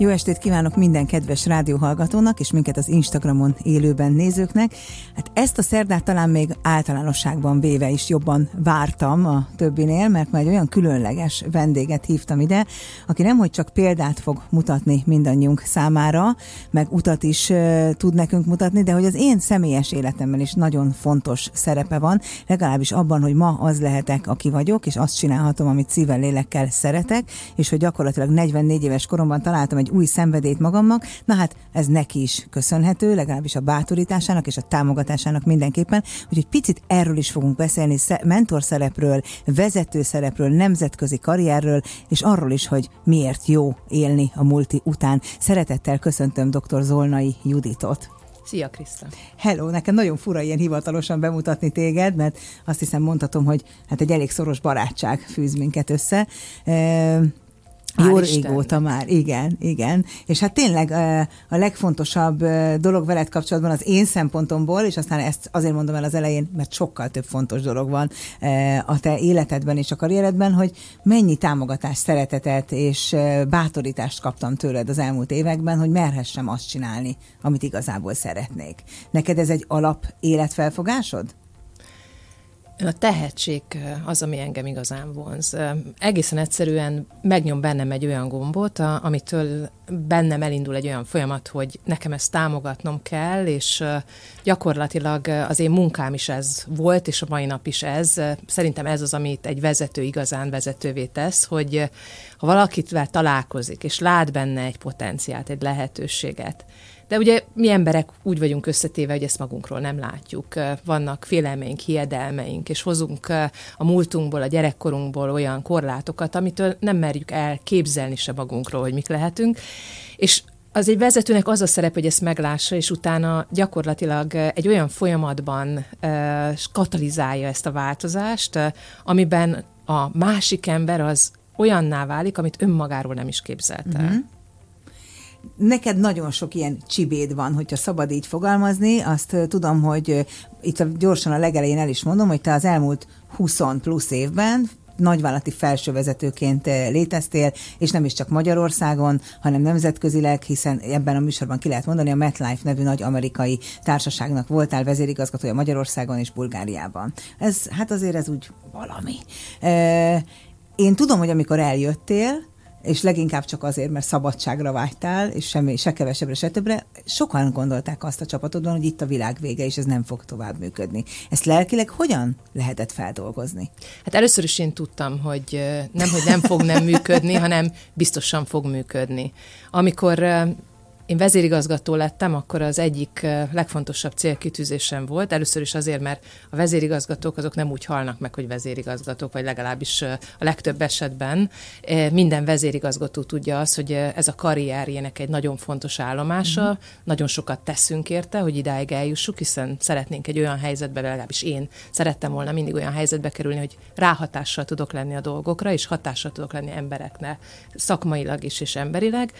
Jó estét kívánok minden kedves rádióhallgatónak, és minket az Instagramon élőben nézőknek. Hát ezt a szerdát talán még általánosságban véve is jobban vártam a többinél, mert már egy olyan különleges vendéget hívtam ide, aki nemhogy csak példát fog mutatni mindannyiunk számára, meg utat is tud nekünk mutatni, de hogy az én személyes életemben is nagyon fontos szerepe van, legalábbis abban, hogy ma az lehetek, aki vagyok, és azt csinálhatom, amit szívvel, lélekkel szeretek, és hogy gyakorlatilag 44 éves koromban találtam egy új szenvedélyt magamnak, na hát ez neki is köszönhető, legalábbis a bátorításának és a támogatásának mindenképpen, úgyhogy picit erről is fogunk beszélni, mentorszerepről, vezetőszerepről, nemzetközi karrierről, és arról is, hogy miért jó élni a multi után. Szeretettel köszöntöm dr. Zolnai Juditot. Szia, Kriszta! Hello! Nekem nagyon fura ilyen hivatalosan bemutatni téged, mert azt hiszem mondhatom, hogy hát egy elég szoros barátság fűz minket össze. Jó régóta már, igen. És hát tényleg a legfontosabb dolog veled kapcsolatban az én szempontomból, és aztán ezt azért mondom el az elején, mert sokkal több fontos dolog van a te életedben és a karrieredben, hogy mennyi támogatást, szeretetet és bátorítást kaptam tőled az elmúlt években, hogy merhessem azt csinálni, amit igazából szeretnék. Neked ez egy alap életfelfogásod? A tehetség az, ami engem igazán vonz. Egészen egyszerűen megnyom bennem egy olyan gombot, amitől bennem elindul egy olyan folyamat, hogy nekem ezt támogatnom kell, és gyakorlatilag az én munkám is ez volt, és a mai nap is ez. Szerintem ez az, amit egy vezető igazán vezetővé tesz, hogy ha valakivel találkozik, és lát benne egy potenciált, egy lehetőséget. De ugye mi emberek úgy vagyunk összetéve, hogy ezt magunkról nem látjuk. Vannak félelmeink, hiedelmeink, és hozunk a múltunkból, a gyerekkorunkból olyan korlátokat, amitől nem merjük elképzelni se magunkról, hogy mik lehetünk. És az egy vezetőnek az a szerep, hogy ezt meglássa, és utána gyakorlatilag egy olyan folyamatban katalizálja ezt a változást, amiben a másik ember az olyanná válik, amit önmagáról nem is képzelt el. Mm-hmm. Neked nagyon sok ilyen csibéd van, hogyha szabad így fogalmazni, azt tudom, hogy itt gyorsan a legelején el is mondom, hogy te az elmúlt 20 plusz évben nagyvállalati felsővezetőként léteztél, és nem is csak Magyarországon, hanem nemzetközileg, hiszen ebben a műsorban ki lehet mondani, a MetLife nevű nagy amerikai társaságnak voltál vezérigazgatója Magyarországon és Bulgáriában. Ez, hát azért ez úgy valami. Én tudom, hogy amikor eljöttél, és leginkább csak azért, mert szabadságra vágytál, és semmi, se kevesebbre, se többre, sokan gondolták azt a csapatodban, hogy itt a világ vége, és ez nem fog tovább működni. Ezt lelkileg hogyan lehetett feldolgozni? Hát először is én tudtam, hogy nem fog nem működni, hanem biztosan fog működni. Amikor én vezérigazgató lettem, akkor az egyik legfontosabb célkitűzésem volt. Először is azért, mert a vezérigazgatók azok nem úgy halnak meg, hogy vezérigazgatók, vagy legalábbis a legtöbb esetben. Minden vezérigazgató tudja azt, hogy ez a karrierjének egy nagyon fontos állomása. Mm-hmm. Nagyon sokat teszünk érte, hogy idáig eljussuk, hiszen szeretnénk egy olyan helyzetbe, legalábbis én szerettem volna mindig olyan helyzetbe kerülni, hogy ráhatással tudok lenni a dolgokra, és hatással tudok lenni embereknek, szakmailag is és emberileg.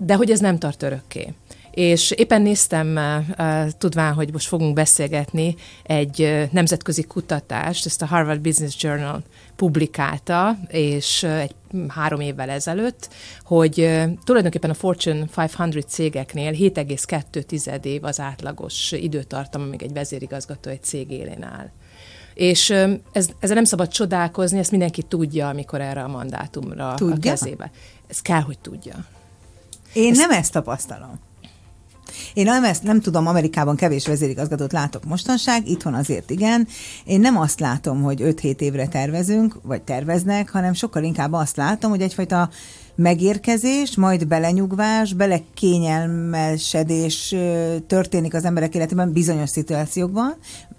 De hogy ez nem tart örökké. És éppen néztem, tudván, hogy most fogunk beszélgetni, egy nemzetközi kutatást, ezt a Harvard Business Journal publikálta, és egy 3 évvel ezelőtt, hogy tulajdonképpen a Fortune 500 cégeknél 7,2 év az átlagos időtartam, amíg egy vezérigazgató egy cég élén áll. És ezzel nem szabad csodálkozni, ezt mindenki tudja, amikor erre a mandátumra a kezébe. Ez kell, hogy tudja. Én nem ezt tapasztalom. Én nem tudom, Amerikában kevés vezérigazgatót látok mostanság, itthon azért igen. Én nem azt látom, hogy 5-7 évre tervezünk, vagy terveznek, hanem sokkal inkább azt látom, hogy egyfajta megérkezés, majd belenyugvás, belekényelmesedés történik az emberek életében bizonyos szituációkban.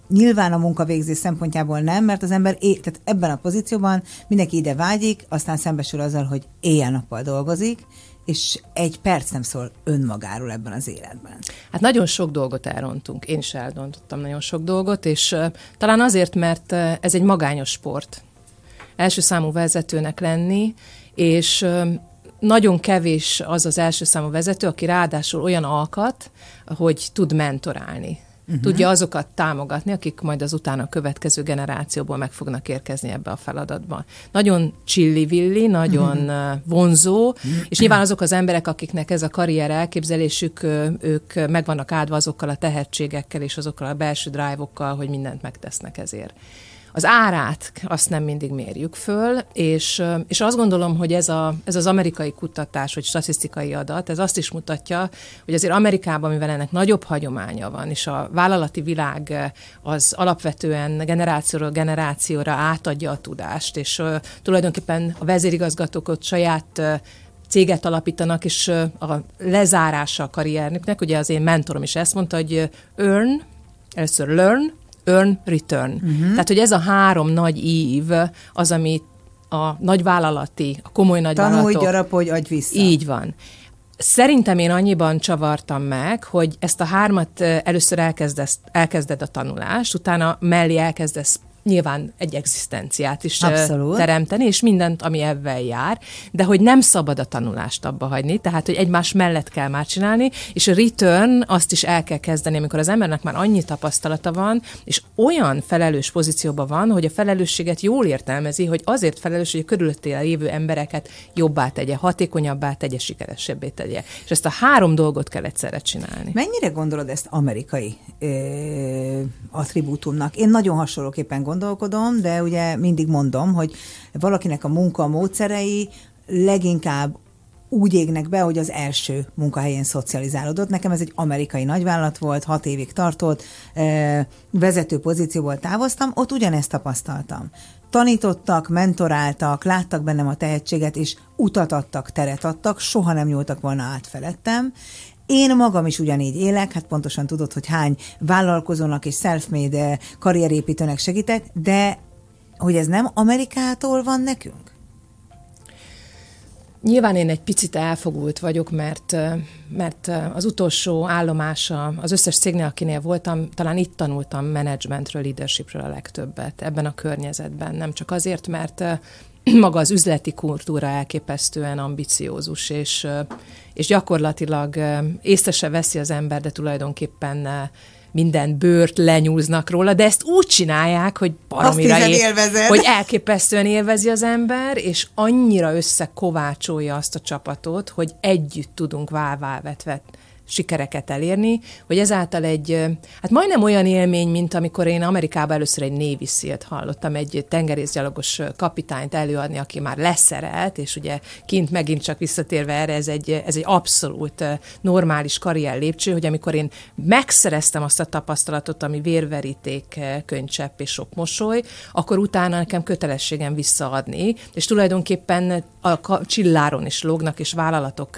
Nyilván a munkavégzés szempontjából nem, mert az ember tehát ebben a pozícióban mindenki ide vágyik, aztán szembesül azzal, hogy éjjel-nappal dolgozik, és egy perc nem szól önmagáról ebben az életben. Hát nagyon sok dolgot elrontunk. Én is elrontottam nagyon sok dolgot, és talán azért, mert ez egy magányos sport. Első számú vezetőnek lenni, és nagyon kevés az első számú vezető, aki ráadásul olyan alkat, hogy tud mentorálni. tudja azokat támogatni, akik majd az utána a következő generációból meg fognak érkezni ebbe a feladatban. Nagyon csillivilli, nagyon vonzó, és nyilván azok az emberek, akiknek ez a karrier elképzelésük, ők meg vannak áldva azokkal a tehetségekkel és azokkal a belső drive-okkal, hogy mindent megtesznek ezért. Az árát azt nem mindig mérjük föl, és azt gondolom, hogy ez az amerikai kutatás, vagy statisztikai adat, ez azt is mutatja, hogy azért Amerikában, mivel ennek nagyobb hagyománya van, és a vállalati világ az alapvetően generációról generációra átadja a tudást, és tulajdonképpen a vezérigazgatókat saját céget alapítanak, és a lezárása a karrierüknek, ugye az én mentorom is ezt mondta, hogy earn, először learn, earn, return. Tehát, hogy ez a három nagy ív az, ami a nagyvállalati, a komoly nagyvállalatok... Tanulj, gyarapodj, adj vissza. Így van. Szerintem én annyiban csavartam meg, hogy ezt a hármat először elkezded a tanulást, utána mellé elkezdesz nyilván egy egzisztenciát is teremteni, és mindent, ami ebben jár, de hogy nem szabad a tanulást abba hagyni, tehát, hogy egymás mellett kell már csinálni, és a return azt is el kell kezdeni, amikor az embernek már annyi tapasztalata van, és olyan felelős pozícióban van, hogy a felelősséget jól értelmezi, hogy azért felelős, hogy a körülötte lévő embereket jobbá tegye, hatékonyabbá tegye, sikeresebbé tegye. És ezt a három dolgot kell egyszerre csinálni. Mennyire gondolod ezt amerikai attribútumnak? Én nagyon hasonlóképpen gondolkodom, de ugye mindig mondom, hogy valakinek a munka módszerei leginkább úgy égnek be, hogy az első munkahelyén szocializálódott. Nekem ez egy amerikai nagyvállalat volt, 6 évig tartott, vezető pozícióból távoztam, ott ugyanezt tapasztaltam. Tanítottak, mentoráltak, láttak bennem a tehetséget, és utat adtak, teret adtak, soha nem nyúltak volna át felettem. Én magam is ugyanígy élek, hát pontosan tudod, hogy hány vállalkozónak és self-made karrierépítőnek segítek, de hogy ez nem Amerikától van nekünk? Nyilván én egy picit elfogult vagyok, mert az utolsó állomása, az összes cégnél, akinél voltam, talán itt tanultam menedzsmentről, leadershipről a legtöbbet ebben a környezetben. Nem csak azért, mert maga az üzleti kultúra elképesztően ambiciózus, és gyakorlatilag észre se veszi az ember, de tulajdonképpen minden bőrt lenyúznak róla, de ezt úgy csinálják, hogy baromira hogy elképesztően élvezi az ember, és annyira összekovácsolja azt a csapatot, hogy együtt tudunk vává vetve sikereket elérni, hogy ezáltal egy, hát majdnem olyan élmény, mint amikor én Amerikában először egy Navy SEAL-t hallottam, egy tengerészgyalogos kapitányt előadni, aki már leszerelt, és ugye kint megint csak visszatérve erre, ez egy abszolút normális karrier lépcső, hogy amikor én megszereztem azt a tapasztalatot, ami vérveríték, könycsepp és sok mosoly, akkor utána nekem kötelességem visszaadni, és tulajdonképpen a csilláron is lógnak, és vállalatok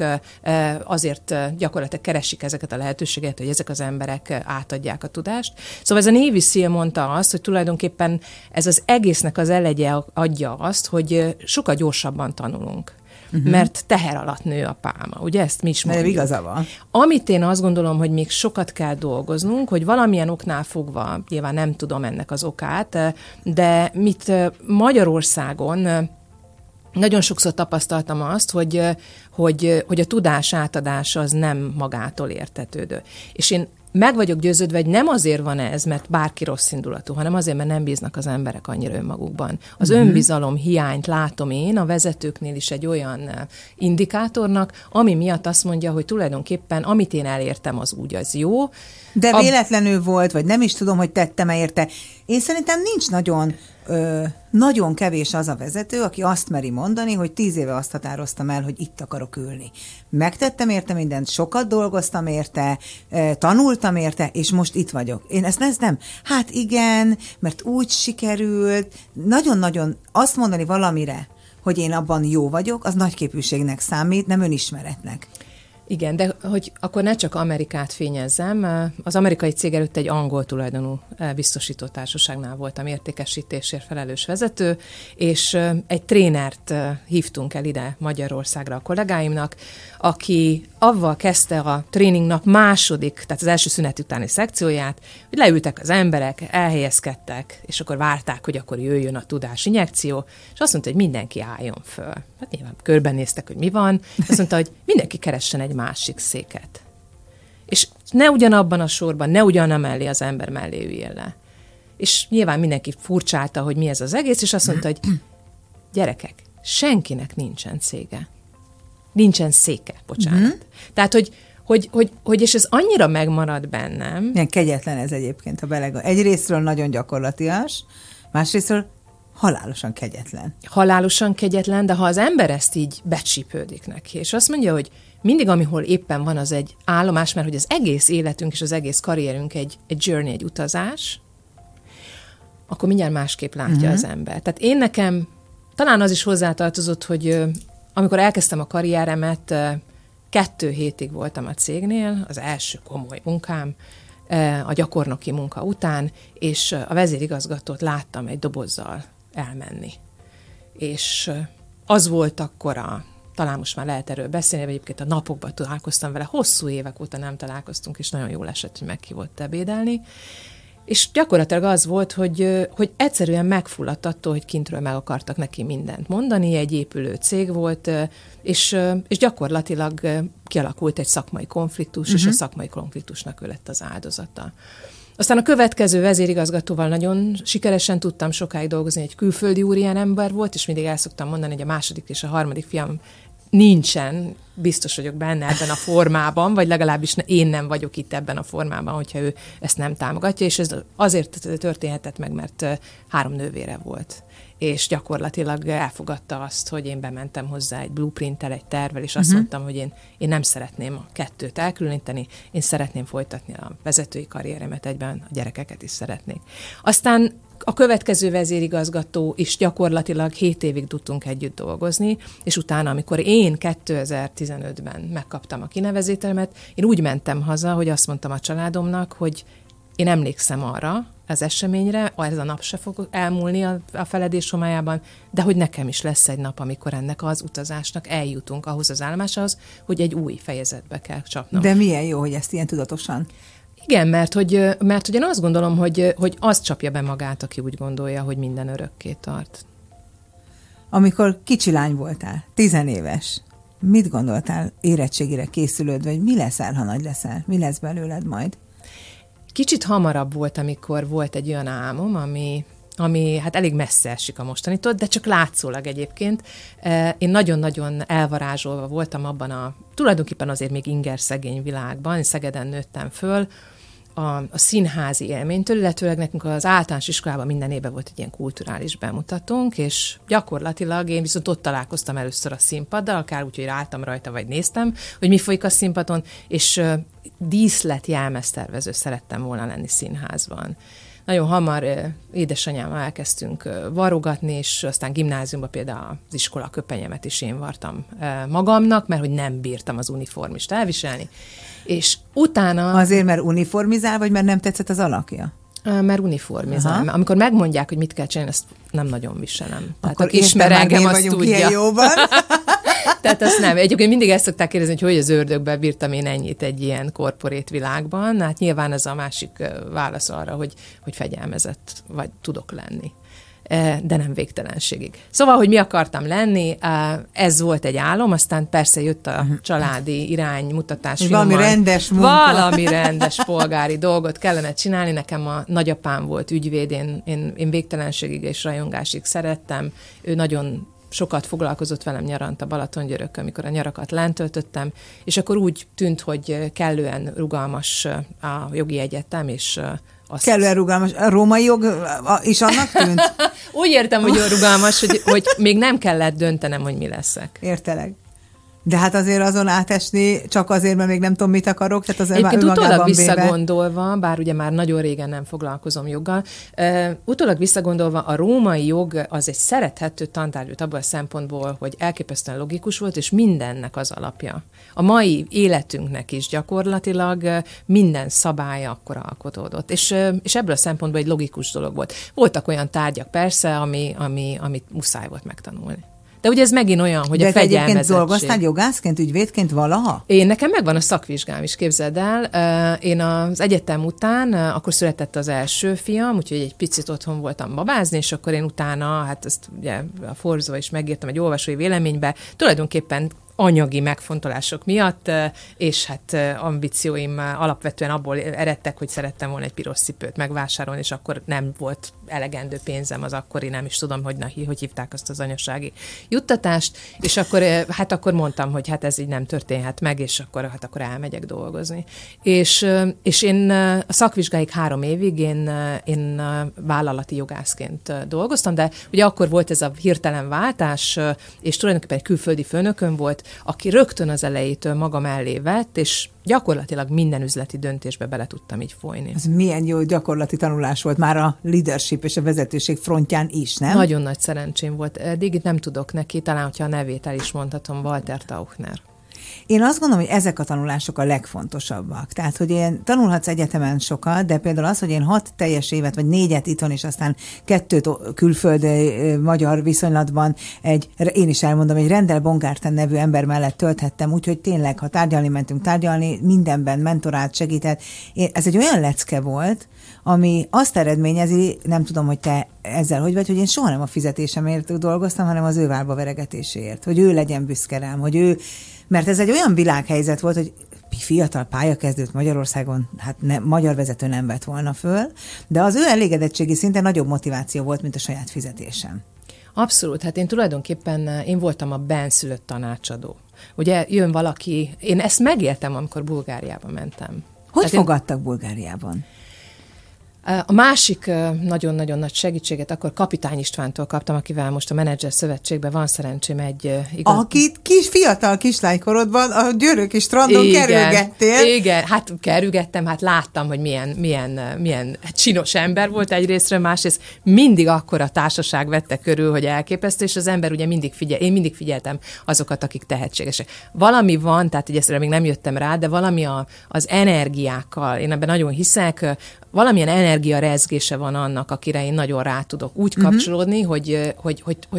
azért gyakorlatilag keresik ezeket a lehetőséget, hogy ezek az emberek átadják a tudást. Szóval ez a Navy SEAL mondta azt, hogy tulajdonképpen ez az egésznek az elegye adja azt, hogy sokkal gyorsabban tanulunk. Mert teher alatt nő a pálma, ugye? Ezt mi is mondjuk. Mert igaza van. Amit én azt gondolom, hogy még sokat kell dolgoznunk, hogy valamilyen oknál fogva, nyilván nem tudom ennek az okát, de mit Magyarországon nagyon sokszor tapasztaltam azt, hogy a tudás átadása az nem magától értetődő. És én meg vagyok győződve, hogy nem azért van ez, mert bárki rossz indulatú, hanem azért, mert nem bíznak az emberek annyira önmagukban. Az önbizalom hiányt látom én a vezetőknél is egy olyan indikátornak, ami miatt azt mondja, hogy tulajdonképpen amit én elértem, az úgy, az jó. De véletlenül volt, vagy nem is tudom, hogy tettem-e érte. Én szerintem nincs nagyon kevés az a vezető, aki azt meri mondani, hogy 10 éve azt határoztam el, hogy itt akarok ülni. Megtettem érte mindent, sokat dolgoztam érte, tanultam érte, és most itt vagyok. Én ezt nem. Hát igen, mert úgy sikerült. Nagyon-nagyon azt mondani valamire, hogy én abban jó vagyok, az nagy képűségnek számít, nem önismeretnek. Igen, de hogy akkor ne csak Amerikát fényezzem, az amerikai cég előtt egy angol tulajdonú biztosító társaságnál voltam értékesítésért felelős vezető, és egy trénert hívtunk el ide Magyarországra a kollégáimnak, aki avval kezdte a tréningnap második, tehát az első szünet utáni szekcióját, hogy leültek az emberek, elhelyezkedtek, és akkor várták, hogy akkor jöjjön a tudásinjekció, és azt mondta, hogy mindenki álljon föl. Hát nyilván körbenéztek, hogy mi van, azt mondta, hogy mindenki keressen egy másik széket. És ne ugyanabban a sorban, ne ugyanamellé az ember mellé üljél le. És nyilván mindenki furcsálta, hogy mi ez az egész, és azt mondta, hogy gyerekek, senkinek nincsen cége. Nincsen széke, bocsánat. Mm-hmm. Tehát, hogy és ez annyira megmarad bennem. Milyen kegyetlen ez egyébként, ha belegondolsz. Egyrésztről nagyon gyakorlatias, másrésztről halálosan kegyetlen. Halálosan kegyetlen, de ha az ember ezt így becsípődik neki, és azt mondja, hogy mindig, amihol éppen van, az egy állomás, mert hogy az egész életünk és az egész karrierünk egy journey, egy utazás, akkor mindjárt másképp látja az ember. Tehát én nekem, talán az is hozzátartozott, hogy amikor elkezdtem a karrieremet, 2 hétig voltam a cégnél, az első komoly munkám, a gyakornoki munka után, és a vezérigazgatót láttam egy dobozzal elmenni. És az volt akkor talán most már lehet erről beszélni, vagy egyébként a napokban találkoztam vele, hosszú évek óta nem találkoztunk, és nagyon jól esett, hogy meghívott ebédelni. És gyakorlatilag az volt, hogy egyszerűen megfulladt attól, hogy kintről meg akartak neki mindent mondani, egy épülő cég volt, és gyakorlatilag kialakult egy szakmai konfliktus, és a szakmai konfliktusnak ő lett az áldozata. Aztán a következő vezérigazgatóval nagyon sikeresen tudtam sokáig dolgozni, egy külföldi úrián ember volt, és mindig el szoktam mondani, hogy a második és a harmadik fiam nincsen, biztos vagyok benne ebben a formában, vagy legalábbis én nem vagyok itt ebben a formában, hogyha ő ezt nem támogatja, és ez azért történhetett meg, mert 3 nővére volt. És gyakorlatilag elfogadta azt, hogy én bementem hozzá egy blueprinttel, egy tervvel, és azt mondtam, hogy én nem szeretném a 2-t elkülöníteni, én szeretném folytatni a vezetői karrieremet, egyben a gyerekeket is szeretnék. Aztán a következő vezérigazgató is gyakorlatilag 7 évig tudtunk együtt dolgozni, és utána, amikor én 2015-ben megkaptam a kinevezésemet, én úgy mentem haza, hogy azt mondtam a családomnak, hogy én emlékszem arra az eseményre, ez a nap se fog elmúlni a feledés homályában, de hogy nekem is lesz egy nap, amikor ennek az utazásnak eljutunk ahhoz az állomáshoz, hogy egy új fejezetbe kell csapnom. De milyen jó, hogy ezt ilyen tudatosan... Igen, mert hogy én azt gondolom, hogy az csapja be magát, aki úgy gondolja, hogy minden örökké tart. Amikor kicsi lány voltál, 10 éves, mit gondoltál érettségire készülődve, hogy mi leszel, ha nagy leszel? Mi lesz belőled majd? Kicsit hamarabb volt, amikor volt egy olyan álmom, ami hát elég messze esik a mostanitól, de csak látszólag egyébként. Én nagyon-nagyon elvarázsolva voltam abban tulajdonképpen azért még ingerszegény világban, én Szegeden nőttem föl, a színházi élménytől, illetőleg nekünk az általános iskolában minden évben volt egy ilyen kulturális bemutatónk, és gyakorlatilag én viszont ott találkoztam először a színpaddal, akár úgy, hogy ráálltam rajta, vagy néztem, hogy mi folyik a színpadon, és díszletjelmeztervező szerettem volna lenni színházban. Nagyon hamar édesanyámmal elkezdtünk varrogatni, és aztán gimnáziumban például az iskola köpenyemet is én vartam magamnak, mert hogy nem bírtam az uniformist elviselni. És utána... Azért, mert uniformizál, vagy mert nem tetszett az alakja? Mert uniformizál. Aha. Amikor megmondják, hogy mit kell csinálni, ezt nem nagyon viselem. Tehát akkor ismer engem, azt tudja. Tehát azt nem. Egyébként mindig ezt szokták kérdezni, hogy az ördögbe bírtam én ennyit egy ilyen korporét világban. Hát nyilván ez a másik válasz arra, hogy fegyelmezett vagy tudok lenni. De nem végtelenségig. Szóval, hogy mi akartam lenni, ez volt egy álom, aztán persze jött a családi iránymutatás. Valami rendes munka. Valami rendes polgári dolgot kellene csinálni. Nekem a nagyapám volt ügyvéd, én végtelenségig és rajongásig szerettem. Ő nagyon sokat foglalkozott velem nyaranta Balatongyörökön, amikor a nyarakat lent töltöttem, és akkor úgy tűnt, hogy kellően rugalmas a jogi egyetem, és azt... Kellően rugalmas. A római jog is annak tűnt? Úgy értem, hogy rugalmas, hogy még nem kellett döntenem, hogy mi leszek. Értelek. De hát azért azon átesni, csak azért, mert még nem tudom, mit akarok. Tehát az egyébként utólag visszagondolva, bár ugye már nagyon régen nem foglalkozom joggal, utólag visszagondolva a római jog az egy szerethető tantárgyút abban a szempontból, hogy elképesztően logikus volt, és mindennek az alapja. A mai életünknek is gyakorlatilag minden szabálya akkor alkotódott. És ebből a szempontból egy logikus dolog volt. Voltak olyan tárgyak persze, amit muszáj volt megtanulni. De ugye ez megint olyan, hogy de a fegyelmezettség. De egyébként dolgoztál jogászként, ügyvédként valaha? Nekem megvan a szakvizsgám is, képzeld el. Én az egyetem után, akkor született az első fiam, úgyhogy egy picit otthon voltam babázni, és akkor én utána, hát ezt ugye a Forzó is megírtam egy olvasói véleménybe, tulajdonképpen anyagi megfontolások miatt, és hát ambícióim alapvetően abból eredtek, hogy szerettem volna egy piros cipőt megvásárolni, és akkor nem volt elegendő pénzem az akkori, nem is tudom, hogy hívták azt az anyasági juttatást, és akkor, hát akkor mondtam, hogy hát ez így nem történhet meg, és akkor, hát akkor elmegyek dolgozni. És én a szakvizsgáig 3 évig én vállalati jogászként dolgoztam, de ugye akkor volt ez a hirtelen váltás, és tulajdonképpen egy külföldi főnökön volt, aki rögtön az elejétől maga mellé vett, és gyakorlatilag minden üzleti döntésbe bele tudtam így folyni. Ez milyen jó gyakorlati tanulás volt már a leadership és a vezetőség frontján is, nem? Nagyon nagy szerencsém volt. Eddig nem tudok neki, talán, hogyha a nevét el is mondhatom, Walter Tauchner. Én azt gondolom, hogy ezek a tanulások a legfontosabbak. Tehát, hogy én tanulhatsz egyetemen sokat, de például az, hogy én 6 teljes évet, vagy 4-et itthon, és aztán 2 külföld-magyar viszonylatban én is elmondom, egy Rendel Bongárten nevű ember mellett tölthettem, úgyhogy tényleg, ha tárgyalni mentünk tárgyalni, mindenben mentorát segített. Ez egy olyan lecke volt, ami azt eredményezi, nem tudom, hogy te ezzel hogy vagy, hogy én soha nem a fizetésemért dolgoztam, hanem az ő válba veregetéséért, hogy ő legyen büszke rám, hogy ő. Mert ez egy olyan világhelyzet volt, hogy fiatal pályakezdőt Magyarországon, hát magyar vezető nem vett volna föl, de az ő elégedettségi szinten nagyobb motiváció volt, mint a saját fizetésem. Abszolút, hát én tulajdonképpen voltam a benszülött tanácsadó. Ugye jön valaki, én ezt megéltem, amikor Bulgáriába mentem. Hogy hát fogadtak Bulgáriában? A másik nagyon-nagyon nagy segítséget akkor Kapitány Istvántól kaptam, akivel most a Menedzser Szövetségben van szerencsém egy... Igaz... Akit fiatal kislánykorodban a győröki strandon kerülgettél. Igen, hát kerülgettem, hát láttam, hogy milyen csinos ember volt egyrésztről, másrészt mindig akkora társaság vette körül, hogy elképesztő, és az ember ugye mindig én mindig figyeltem azokat, akik tehetségesek. Valami van, tehát így ezt még nem jöttem rá, de valami az energiákkal, én ebben nagyon hiszek, valamilyen energiarezgése van annak, akire én nagyon rá tudok úgy kapcsolódni, hogy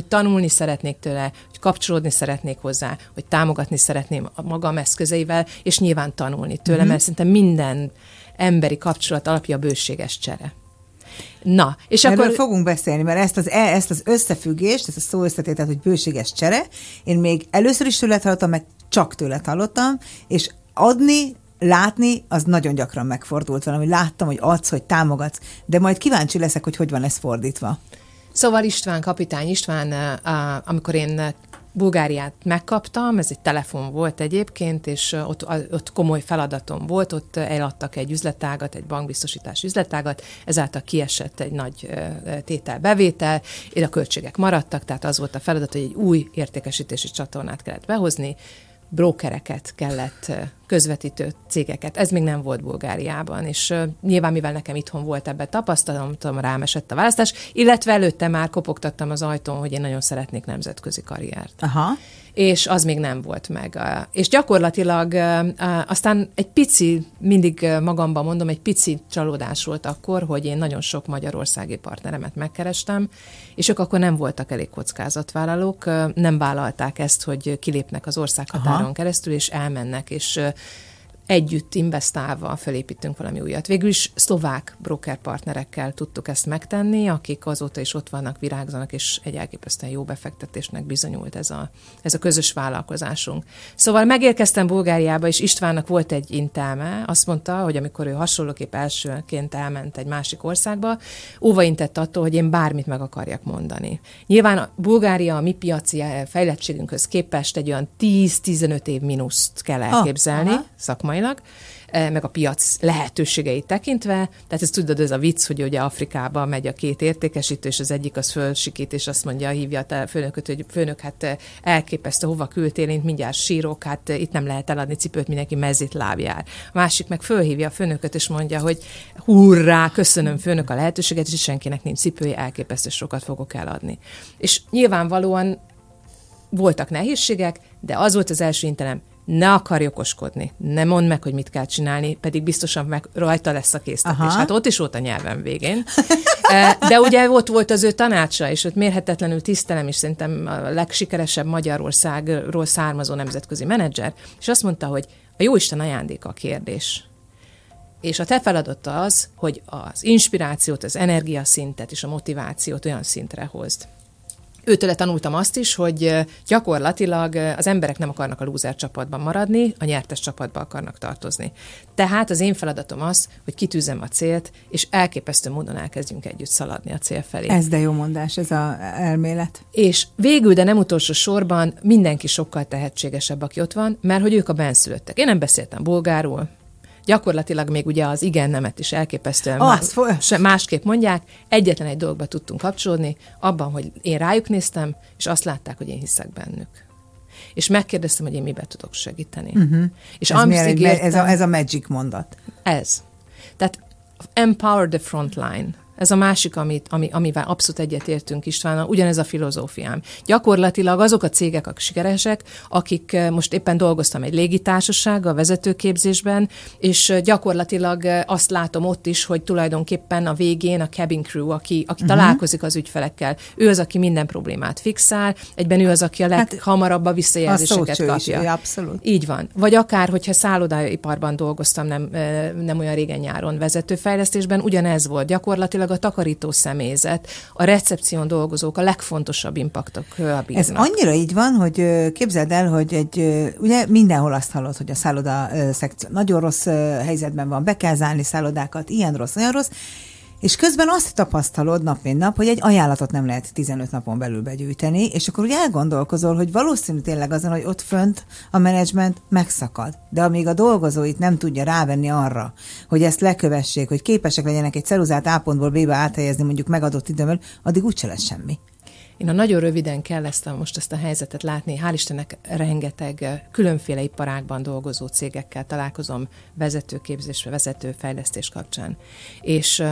tanulni szeretnék tőle, hogy kapcsolódni szeretnék hozzá, hogy támogatni szeretném a magam eszközeivel, és nyilván tanulni tőle, mert szerintem minden emberi kapcsolat alapja bőséges csere. Na, és erről akkor fogunk beszélni, mert ezt az összefüggést, ezt a szó összetételt, hogy bőséges csere, én még először is tőled hallottam, meg csak tőled hallottam, és látni, az nagyon gyakran megfordult valami. Láttam, hogy adsz, hogy támogatsz, de majd kíváncsi leszek, hogy van ez fordítva. Szóval Kapitány István, amikor én Bulgáriát megkaptam, ez egy telefon volt egyébként, és ott komoly feladatom volt, ott eladtak egy üzletágat, egy bankbiztosítás üzletágat, ezáltal kiesett egy nagy tételbevétel, és a költségek maradtak, tehát az volt a feladat, hogy egy új értékesítési csatornát kellett behozni, brókereket kellett, közvetítő cégeket. Ez még nem volt Bulgáriában, és nyilván mivel nekem itthon volt ebben tapasztalatom, rám esett a választás, illetve előtte már kopogtattam az ajtón, hogy én nagyon szeretnék nemzetközi karriert. Aha. És az még nem volt meg. És gyakorlatilag aztán egy pici, mindig magamban mondom, egy pici csalódás volt akkor, hogy én nagyon sok magyarországi partneremet megkerestem, és ők akkor nem voltak elég kockázatvállalók, nem vállalták ezt, hogy kilépnek az ország határon keresztül, és elmennek, és együtt investálva felépítünk valami újat. Végül is szlovák brokerpartnerekkel tudtuk ezt megtenni, akik azóta is ott vannak, virágzanak, és egy elképesztően jó befektetésnek bizonyult ez a közös vállalkozásunk. Szóval megérkeztem Bulgáriába, és Istvánnak volt egy intelme, azt mondta, hogy amikor ő hasonlóképp elsőként elment egy másik országba, óvaintett attól, hogy én bármit meg akarjak mondani. Nyilván a Bulgária a mi piaci fejlettségünkhöz képest egy olyan 10-15 év mínuszt kell elképzelni, szakmailag, meg a piac lehetőségeit tekintve, tehát ezt tudod, ez a vicc, hogy ugye Afrikába megy a 2 értékesítő, és az egyik az fölsikít, és azt mondja, hívja a főnököt, hogy főnök, hát elképesztő, hova küldtél, én mindjárt sírok, hát itt nem lehet eladni cipőt, mindenki mezit lábjár. A másik meg fölhívja a főnököt, és mondja, hogy hurrá, köszönöm főnök a lehetőséget, és senkinek nincs cipője, elképesztő sokat fogok eladni. És nyilvánvalóan voltak nehézségek, de az volt az első intenem, ne akarj okoskodni, ne mondd meg, hogy mit kell csinálni, pedig biztosan meg rajta lesz a késztetés. Hát ott is volt a nyelvem végén. De ugye ott volt az ő tanácsa, és ott mérhetetlenül tisztelem, és szerintem a legsikeresebb Magyarországról származó nemzetközi menedzser, és azt mondta, hogy a jóisten ajándéka a kérdés. És a te feladata az, hogy az inspirációt, az energiaszintet és a motivációt olyan szintre hozd, Őtőle tanultam azt is, hogy gyakorlatilag az emberek nem akarnak a lúzer csapatban maradni, a nyertes csapatba akarnak tartozni. Tehát az én feladatom az, hogy kitűzem a célt, és elképesztő módon elkezdjünk együtt szaladni a cél felé. Ez de jó mondás, ez az elmélet. És végül, de nem utolsó sorban mindenki sokkal tehetségesebb, aki ott van, mert hogy ők a benszülöttek. Én nem beszéltem bulgárul. Gyakorlatilag még ugye az igen-nemet is elképesztően másképp mondják. Egyetlen egy dologba tudtunk kapcsolódni, abban, hogy én rájuk néztem, és azt látták, hogy én hiszek bennük. És megkérdeztem, hogy én miben tudok segíteni. Uh-huh. És ez a magic mondat. Ez. Tehát empower the frontline. Ez a másik, amivel abszolút egyetértünk Istvánnal, ugyanez a filozófiám. Gyakorlatilag azok a cégek, akik sikeresek, akik most éppen dolgoztam egy légitársasággal, vezetőképzésben, és gyakorlatilag azt látom ott is, hogy tulajdonképpen a végén a cabin crew, aki találkozik az ügyfelekkel, ő az, aki minden problémát fixál, egyben ő az, aki a leghamarabb a visszajelzéseket kapja. Abszolút. Így van. Vagy akár, hogyha szállodaiparban dolgoztam nem olyan régen nyáron vezetőfejlesztésben, ugyanez volt gyakorlatilag. A takarító személyzet, a recepción dolgozók a legfontosabb impaktokkal bírnak. Ez annyira így van, hogy képzeld el, hogy ugye mindenhol azt hallod, hogy a szálloda szekció nagyon rossz helyzetben van, be kell zárni szállodákat, ilyen rossz, olyan rossz, és közben azt tapasztalod nap mint nap, hogy egy ajánlatot nem lehet 15 napon belül begyűjteni, és akkor ugye elgondolkozol, hogy valószínű tényleg azon, hogy ott fönt a menedzsment megszakad. De amíg a dolgozóit nem tudja rávenni arra, hogy ezt lekövessék, hogy képesek legyenek egy ceruzát A pontból B-be áthelyezni mondjuk megadott időmön, addig úgyse lesz semmi. Én a nagyon röviden kell ezt a helyzetet látni. Hál' Istennek rengeteg különféle iparágban dolgozó cégekkel találkozom vezetőképzésre, vezetőfejlesztés kapcsán. És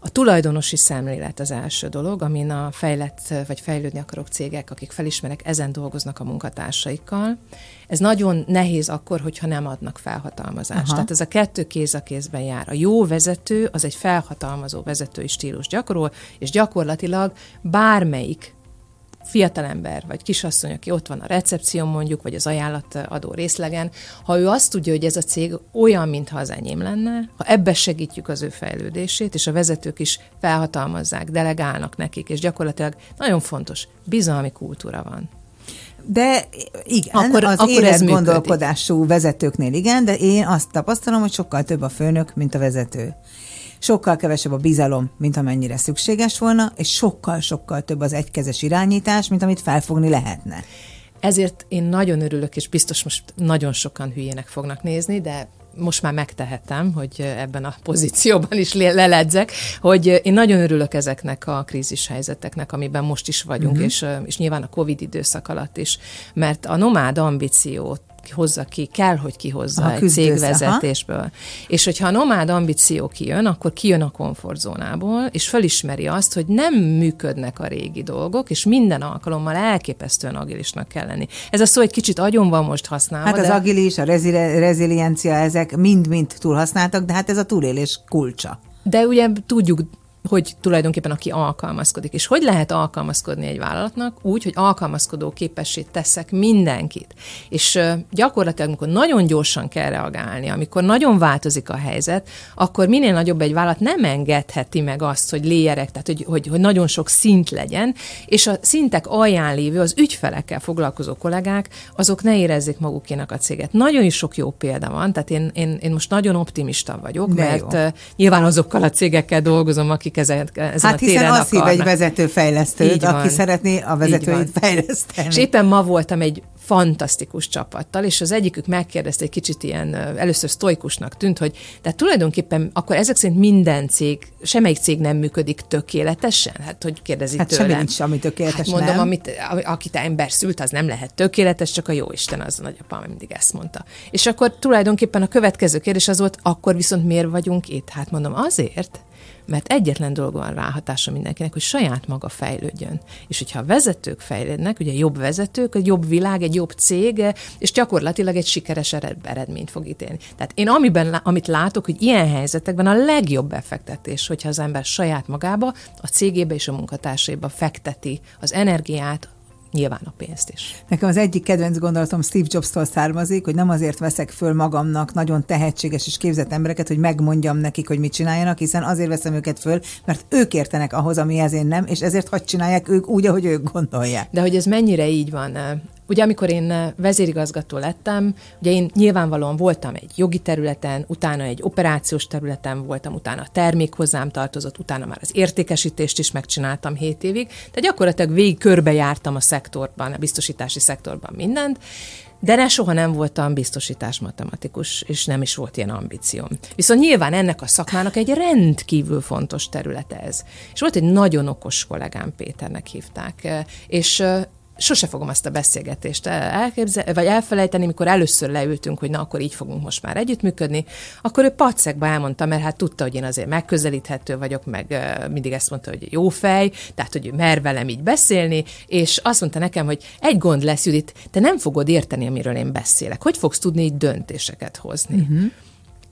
a tulajdonosi szemlélet az első dolog, amin a fejlett vagy fejlődni akarok cégek, akik felismerek, ezen dolgoznak a munkatársaikkal. Ez nagyon nehéz akkor, hogyha nem adnak felhatalmazást. Aha. Tehát ez a kettő kéz a kézben jár. A jó vezető az egy felhatalmazó vezetői stílus gyakorol, és gyakorlatilag bármelyik fiatalember vagy kisasszony, aki ott van a recepción mondjuk, vagy az ajánlatadó részlegen, ha ő azt tudja, hogy ez a cég olyan, mintha az enyém lenne, ha ebbe segítjük az ő fejlődését, és a vezetők is felhatalmazzák, delegálnak nekik, és gyakorlatilag nagyon fontos, bizalmi kultúra van. De igen, akkor érett gondolkodású vezetőknél igen, de én azt tapasztalom, hogy sokkal több a főnök, mint a vezető. Sokkal kevesebb a bizalom, mint amennyire szükséges volna, és sokkal-sokkal több az egykezes irányítás, mint amit felfogni lehetne. Ezért én nagyon örülök, és biztos most nagyon sokan hülyének fognak nézni, de most már megtehetem, hogy ebben a pozícióban is leledzek, hogy én nagyon örülök ezeknek a krízis helyzeteknek, amiben most is vagyunk, és nyilván a Covid időszak alatt is, mert a nomád ambíciót hozza ki, kell, hogy kihozza egy cégvezetésből. Aha. És hogyha a nomád ambíció kijön, akkor kijön a komfortzónából, és felismeri azt, hogy nem működnek a régi dolgok, és minden alkalommal elképesztően agilisnak kell lenni. Ez a szó egy kicsit agyon van most használva. Hát az agilis, a reziliencia, ezek mind-mind túlhasználtak, de hát ez a túlélés kulcsa. De ugye tudjuk, hogy tulajdonképpen aki alkalmazkodik. És hogy lehet alkalmazkodni egy vállalatnak? Úgy, hogy alkalmazkodó képessé teszek mindenkit. És gyakorlatilag, amikor nagyon gyorsan kell reagálni, amikor nagyon változik a helyzet, akkor minél nagyobb egy vállalat nem engedheti meg azt, hogy léjerek, tehát hogy nagyon sok szint legyen, és a szintek alján lévő, az ügyfelekkel foglalkozó kollégák, azok ne érezzék magukénak a céget. Nagyon is sok jó példa van, tehát én most nagyon optimista vagyok, mert nyilván azokkal a cégekkel dolgozom, akik ezen a téren akarnak. Hát hiszen egy vezetőfejlesztőt, aki szeretné a vezetőit fejleszteni. És éppen ma voltam egy fantasztikus csapattal, és az egyikük megkérdezte, egy kicsit ilyen először sztoikusnak tűnt, hogy de tulajdonképpen akkor ezek szerint minden cég, semmelyik cég nem működik tökéletesen? Hát hogy kérdezik tőlem. Hát semmi nincs, ami tökéletes, hát mondom, nem? Akit ember szült, az nem lehet tökéletes, csak a jó Isten, az nagyapám mindig ezt mondta. És akkor tulajdonképpen a következő kérdés az volt, akkor viszont miért vagyunk itt? Hát mondom, azért, mert egyetlen dolog van ráhatása mindenkinek, hogy saját maga fejlődjön. És hogyha a vezetők fejlődnek, ugye jobb vezetők, egy jobb világ, egy jobb cég, és gyakorlatilag egy sikeres eredményt fog ítélni. Tehát én amit látok, hogy ilyen helyzetekben a legjobb befektetés, hogyha az ember saját magába, a cégébe és a munkatársaiba fekteti az energiát, nyilván a pénzt is. Nekem az egyik kedvenc gondolatom Steve Jobstól származik, hogy nem azért veszek föl magamnak nagyon tehetséges és képzett embereket, hogy megmondjam nekik, hogy mit csináljanak, hiszen azért veszem őket föl, mert ők értenek ahhoz, amihez én nem, és ezért hadd csinálják ők úgy, ahogy ők gondolják. De hogy ez mennyire így van? Ugye amikor én vezérigazgató lettem, ugye én nyilvánvalóan voltam egy jogi területen, utána egy operációs területen voltam, utána a termék hozzám tartozott, utána már az értékesítést is megcsináltam 7 évig, de gyakorlatilag végig körbejártam a szektorban, a biztosítási szektorban mindent, de soha nem voltam biztosításmatematikus, és nem is volt ilyen ambícióm. Viszont nyilván ennek a szakmának egy rendkívül fontos területe ez. És volt egy nagyon okos kollégám, Péternek hívták, és sose fogom azt a beszélgetést elfelejteni, mikor először leültünk, hogy na, akkor így fogunk most már együttműködni, akkor ő pacekba elmondta, mert hát tudta, hogy én azért megközelíthető vagyok, meg mindig ezt mondta, hogy jó fej, tehát, hogy ő mer velem így beszélni, és azt mondta nekem, hogy egy gond lesz, Judit, te nem fogod érteni, amiről én beszélek. Hogy fogsz tudni így döntéseket hozni? Uh-huh.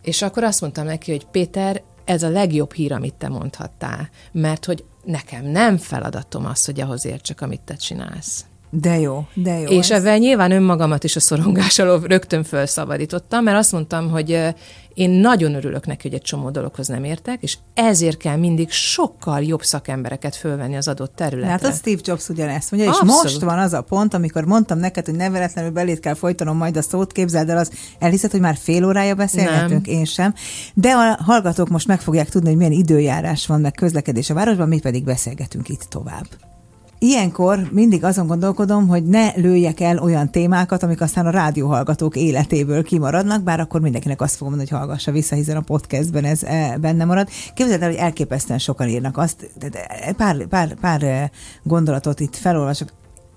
És akkor azt mondtam neki, hogy Péter, ez a legjobb hír, amit te mondhattál, mert hogy nekem nem feladatom az, hogy ahhoz értsek, amit te csinálsz. De jó, de jó. És ebben nyilván önmagamat is a szorongás alól rögtön felszabadítottam, mert azt mondtam, hogy én nagyon örülök neki, hogy egy csomó dologhoz nem értek, és ezért kell mindig sokkal jobb szakembereket fölvenni az adott területre. Hát a Steve Jobs ugyanezt mondja, és most van az a pont, amikor mondtam neked, hogy neveletlenül belét kell folytanom majd a szót, képzeld el, az elhiszed, hogy már fél órája beszélgetünk? Én sem. De a hallgatók most meg fogják tudni, hogy milyen időjárás van, meg közlekedés a városban, mi pedig beszélgetünk itt tovább. Ilyenkor mindig azon gondolkodom, hogy ne lőjek el olyan témákat, amik aztán a rádióhallgatók életéből kimaradnak, bár akkor mindenkinek azt fogom mondani, hogy hallgassa vissza, hiszen a podcastben ez benne marad. Képzeld el, hogy elképesztően sokan írnak azt, pár gondolatot itt felolvasok,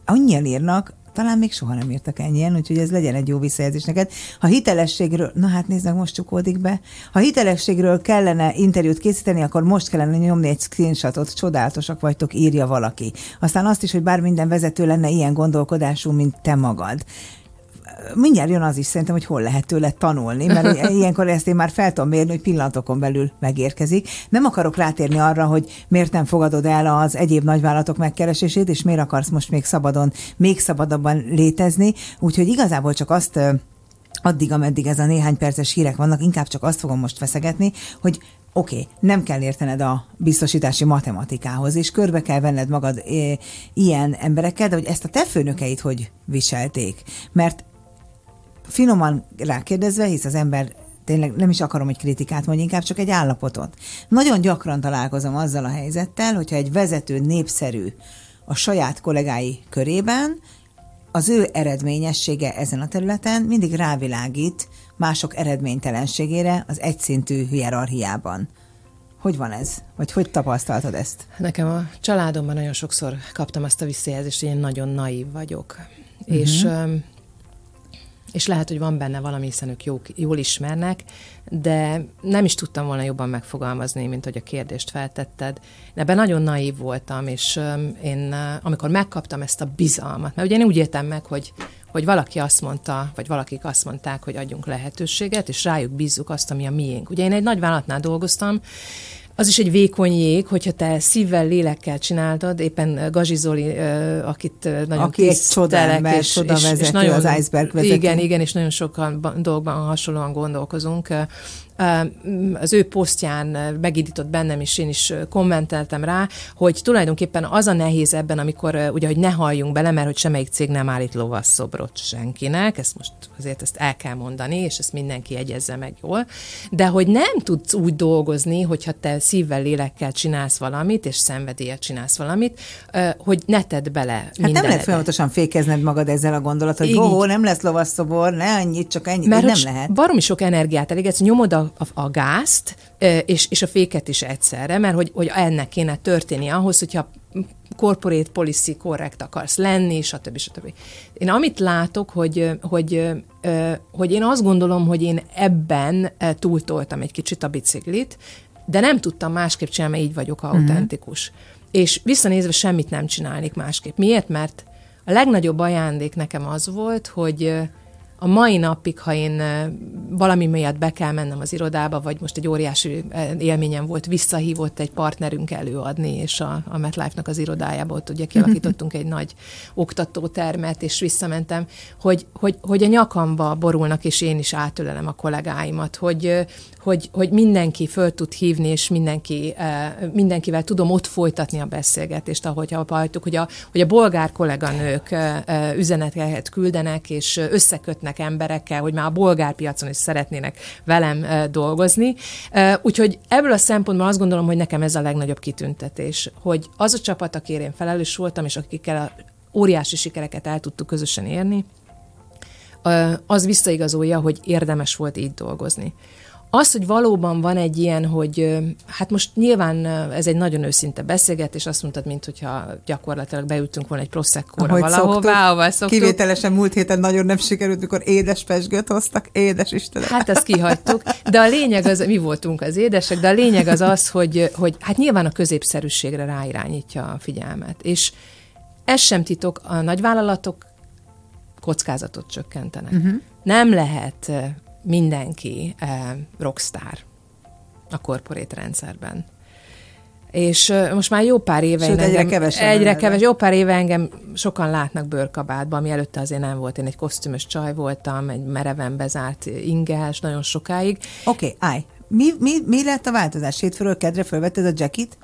annyian írnak, talán még soha nem írtak ennyien, úgyhogy ez legyen egy jó visszajelzés neked. Ha hitelességről, na hát nézd meg, most csukódik be. Ha hitelességről kellene interjút készíteni, akkor most kellene nyomni egy screenshotot, csodálatosak vagytok, írja valaki. Aztán azt is, hogy bár minden vezető lenne ilyen gondolkodású, mint te magad. Mindjárt jön az is szerintem, hogy hol lehet tőle tanulni, mert ilyenkor ezt én már fel tudom mérni, hogy pillanatokon belül megérkezik. Nem akarok rátérni arra, hogy miért nem fogadod el az egyéb nagyvállalatok megkeresését, és miért akarsz most még szabadon, még szabadabban létezni. Úgyhogy igazából csak azt, addig, ameddig ez a néhány perces hírek vannak, inkább csak azt fogom most feszegetni, hogy oké, nem kell értened a biztosítási matematikához, és körbe kell venned magad ilyen emberekkel, de hogy ezt a te főnökeit hogy viselték? Mert finoman rákérdezve, hisz az ember tényleg nem is akarom, hogy kritikát mondj, inkább csak egy állapotot. Nagyon gyakran találkozom azzal a helyzettel, hogyha egy vezető népszerű a saját kollégái körében, az ő eredményessége ezen a területen mindig rávilágít mások eredménytelenségére az egyszintű hierarchiában. Hogy van ez? Vagy hogy tapasztaltad ezt? Nekem a családomban nagyon sokszor kaptam azt a visszajelzést, hogy én nagyon naív vagyok. Uh-huh. És lehet, hogy van benne valami, hiszen ők jól ismernek, de nem is tudtam volna jobban megfogalmazni, mint hogy a kérdést feltetted. Ebben nagyon naív voltam, és én amikor megkaptam ezt a bizalmat, mert ugye én úgy értem meg, hogy valaki azt mondta, vagy valakik azt mondták, hogy adjunk lehetőséget, és rájuk bízzuk azt, ami a miénk. Ugye én egy nagy vállalatnál dolgoztam, az is egy vékony jég, hogyha te szívvel, lélekkel csináltad, éppen Gazi Zoli, akit nagyon tisztelek, és nagyon, az Iceberg vezető. Igen, és nagyon sokan dolgban hasonlóan gondolkozunk. Az ő posztján megindított bennem, és én is kommenteltem rá, hogy tulajdonképpen az a nehéz ebben, amikor ugye, hogy ne halljunk bele, mert hogy semmelyik cég nem állít lovasszobrot senkinek, ezt most azért ezt el kell mondani, és ezt mindenki egyezze meg jól, de hogy nem tudsz úgy dolgozni, hogyha te szívvel, lélekkel csinálsz valamit, és szenvedéllyel csinálsz valamit, hogy ne tedd bele mindenet. Hát nem lehet folyamatosan fékezned magad ezzel a gondolat, hogy nem lesz lovasszobor, ne annyit, csak ennyit, mert nem lehet. Baromi sok energiát elégetsz, nyomod a gázt, és a féket is egyszerre, mert hogy ennek kéne történni ahhoz, hogyha corporate policy korrekt akarsz lenni, stb. Én amit látok, hogy én azt gondolom, hogy én ebben túltoltam egy kicsit a biciklit, de nem tudtam másképp csinálni, mert így vagyok autentikus. Mm-hmm. És visszanézve semmit nem csinálnék másképp. Miért? Mert a legnagyobb ajándék nekem az volt, hogy A mai napig, ha én valami miatt be kell mennem az irodába, vagy most egy óriási élményem volt, visszahívott egy partnerünk előadni, és a MetLife-nak az irodájába, ott ugye kialakítottunk egy nagy oktatótermet, és visszamentem, hogy a nyakamba borulnak, és én is átölelem a kollégáimat, hogy mindenki föl tud hívni, és mindenkivel tudom ott folytatni a beszélgetést, ahogy hallottuk, hogy a bolgár kolléganők üzeneteket küldenek, és összekötnek emberekkel, hogy már a bolgár piacon is szeretnének velem dolgozni. Úgyhogy ebből a szempontból azt gondolom, hogy nekem ez a legnagyobb kitüntetés, hogy az a csapat, akért én felelős voltam, és akikkel óriási sikereket el tudtuk közösen érni, az visszaigazolja, hogy érdemes volt így dolgozni. Az, hogy valóban van egy ilyen, hogy hát most nyilván ez egy nagyon őszinte beszélgetés, azt mondtad, mint hogyha gyakorlatilag beültünk volna egy proszekkóra valahová, ahol szoktuk. Kivételesen múlt héten nagyon nem sikerült, mikor édes pezsgőt hoztak, édes Istenem. Hát ezt kihagytuk, de a lényeg az, mi voltunk az édesek, de a lényeg az az, hogy hát nyilván a középszerűségre ráirányítja a figyelmet. És ez sem titok, a nagyvállalatok kockázatot csökkentenek. Uh-huh. Nem lehet mindenki rockstar a korporét rendszerben. És most már jó pár éve... Sőt, egyre kevesebb. Jó pár éve engem sokan látnak bőrkabátban, ami előtte azért nem volt. Én egy kosztümös csaj voltam, egy mereven bezárt ingás nagyon sokáig. Oké, állj. Mi lett a változás? Hétfőről kedre fölvetted a jacket?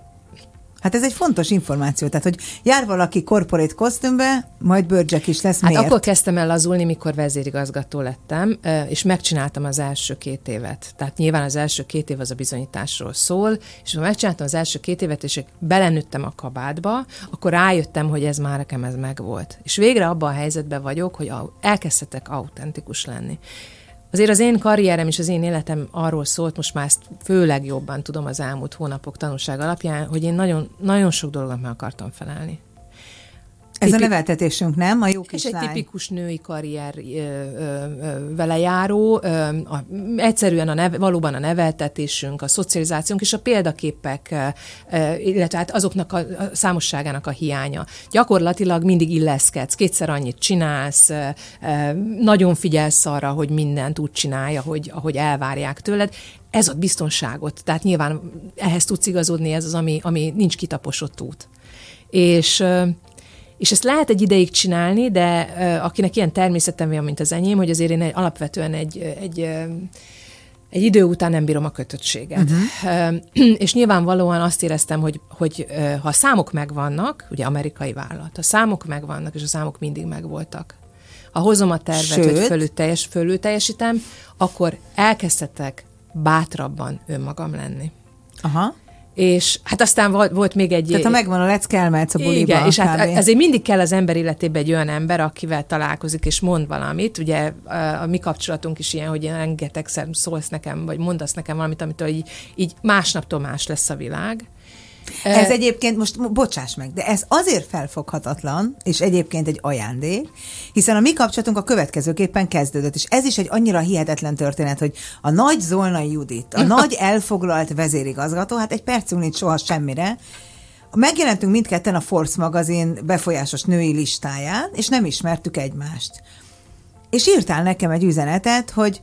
Hát ez egy fontos információ, tehát hogy jár valaki korporét kosztümbe, majd bőrjack is lesz, miért? Hát akkor kezdtem el lazulni, mikor vezérigazgató lettem, és megcsináltam az első 2 évet. Tehát nyilván az első 2 év az a bizonyításról szól, és ha megcsináltam az első 2 évet, és belenőttem a kabátba, akkor rájöttem, hogy ez már nekem ez megvolt. És végre abban a helyzetben vagyok, hogy elkezdhetek autentikus lenni. Azért az én karrierem és az én életem arról szólt, most már ezt főleg jobban tudom az elmúlt hónapok tanulság alapján, hogy én nagyon, nagyon sok dolgot meg akartam felelni. Ez a neveltetésünk, nem? A jó kislány. És egy tipikus női karrier vele járó, egyszerűen valóban a neveltetésünk, a szocializációnk és a példaképek, illetve hát azoknak a számosságának a hiánya. Gyakorlatilag mindig illeszkedsz, 2-szer annyit csinálsz, nagyon figyelsz arra, hogy mindent úgy csinálja, ahogy elvárják tőled. Ez ad biztonságot, tehát nyilván ehhez tudsz igazodni, ez az, ami nincs kitaposott út. És ezt lehet egy ideig csinálni, de akinek ilyen természetem van, mint az enyém, hogy azért én alapvetően egy idő után nem bírom a kötöttséget. Uh-huh. És nyilvánvalóan azt éreztem, hogy ha a számok megvannak, ugye amerikai vállalat, a számok megvannak, és a számok mindig megvoltak. Ha hozom a tervet, hogy fölül teljesítem, akkor elkezdhetek bátrabban önmagam lenni. Aha. És hát aztán volt még egy... Tehát ha megvan a lecke, elmehetsz a buliba. Igen, és hát azért mindig kell az ember életében egy olyan ember, akivel találkozik és mond valamit. Ugye a mi kapcsolatunk is ilyen, hogy rengetegszer szólsz nekem, vagy mondasz nekem valamit, amitől így másnaptól más lesz a világ. Ez egyébként, most bocsáss meg, de ez azért felfoghatatlan, és egyébként egy ajándék, hiszen a mi kapcsolatunk a következőképpen kezdődött, és ez is egy annyira hihetetlen történet, hogy a nagy Zolnai Judit, a nagy elfoglalt vezérigazgató, hát egy percünk nincs soha semmire, megjelentünk mindketten a Forbes magazin befolyásos női listáján, és nem ismertük egymást. És írtál nekem egy üzenetet, hogy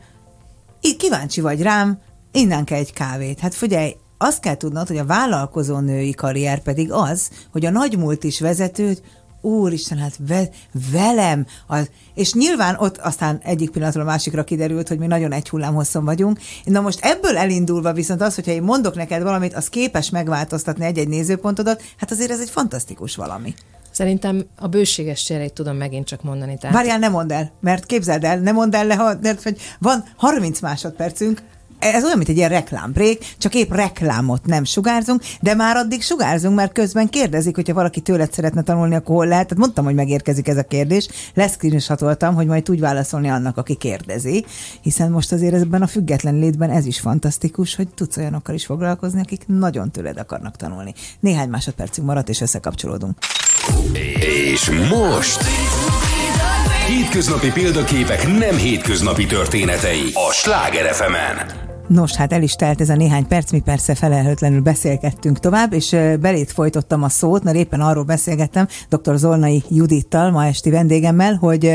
kíváncsi vagy rám, innánk egy kávét. Hát figyelj, azt kell tudnod, hogy a vállalkozó női karrier pedig az, hogy a nagy multis vezetőt, úristen, hát velem, és nyilván ott aztán egyik pillanatról a másikra kiderült, hogy mi nagyon egy hullám hosszon vagyunk. Na most ebből elindulva viszont az, hogyha én mondok neked valamit, az képes megváltoztatni egy-egy nézőpontodat, hát azért ez egy fantasztikus valami. Szerintem a bőséges cséreit tudom megint csak mondani. Tehát... Várjál, ne mondd el, mert képzeld el, ne mondd el, mert hogy van 30 másodpercünk. Ez olyan, mint egy ilyen reklámbrék, csak épp reklámot nem sugárzunk, de már addig sugárzunk, mert közben kérdezik, hogyha valaki tőled szeretne tanulni, akkor hol lehet. Tehát mondtam, hogy megérkezik ez a kérdés. Leszkrinishatoltam, hogy majd tudj válaszolni annak, aki kérdezi, hiszen most azért ebben a független létben ez is fantasztikus, hogy tudsz olyanokkal is foglalkozni, akik nagyon tőled akarnak tanulni. Néhány másodpercünk maradt, és összekapcsolódunk. És most... Hétköznapi példaképek nem hétköznapi történetei a Sláger FM-en. Nos, hát el is telt ez a néhány perc, mi persze felelhetlenül beszélgettünk tovább, és belét folytottam a szót, mert éppen arról beszélgettem dr. Zolnai Judittal, ma esti vendégemmel, hogy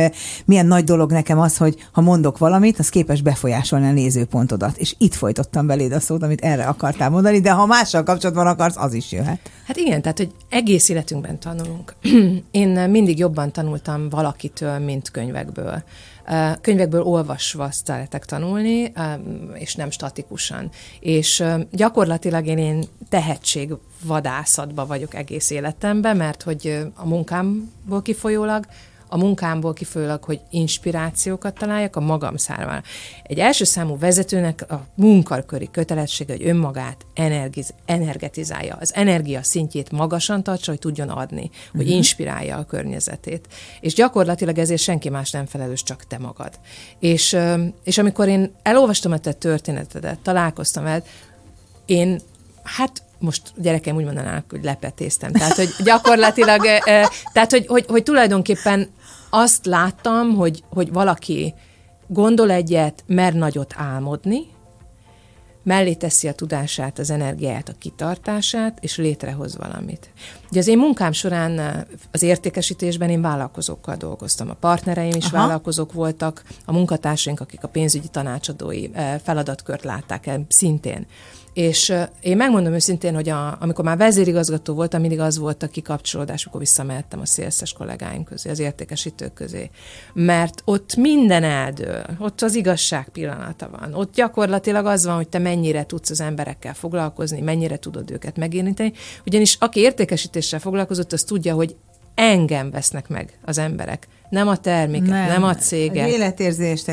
milyen nagy dolog nekem az, hogy ha mondok valamit, az képes befolyásolni a nézőpontodat. És itt folytottam beléd a szót, amit erre akartál mondani, de ha mással kapcsolatban akarsz, az is jöhet. Hát igen, tehát, hogy egész életünkben tanulunk. Én mindig jobban tanultam valakitől, mint könyvekből. Könyvekből olvasva szeretek tanulni, és nem statikusan. És gyakorlatilag én tehetségvadászatban vagyok egész életemben, mert hogy a munkámból kifolyólag, hogy inspirációkat találjak a magam számára. Egy első számú vezetőnek a munkaköri kötelessége, hogy önmagát energetizálja, az energia szintjét magasan tartsa, hogy tudjon adni, hogy inspirálja a környezetét. És gyakorlatilag ezért senki más nem felelős, csak te magad. És amikor én elolvastam a te történetedet, találkoztam veled, én most gyerekem úgy mondanák, hogy lepetéztem. Tehát, hogy gyakorlatilag, tehát, hogy tulajdonképpen azt láttam, hogy valaki gondol egyet, mer nagyot álmodni, mellé teszi a tudását, az energiáját, a kitartását, és létrehoz valamit. Ugye az én munkám során az értékesítésben én vállalkozókkal dolgoztam. A partnereim is vállalkozók voltak, a munkatársaink, akik a pénzügyi tanácsadói feladatkört látták el, szintén. És én megmondom őszintén, hogy amikor már vezérigazgató voltam, mindig az volt a kikapcsolódás, amikor visszamehettem a szélszes kollégáim közé, az értékesítők közé. Mert ott minden eldől, ott az igazság pillanata van. Ott gyakorlatilag az van, hogy te mennyire tudsz az emberekkel foglalkozni, mennyire tudod őket megérinteni. Ugyanis aki értékesítéssel foglalkozott, az tudja, hogy engem vesznek meg az emberek. Nem a terméket, nem a céget. Egy életérzést,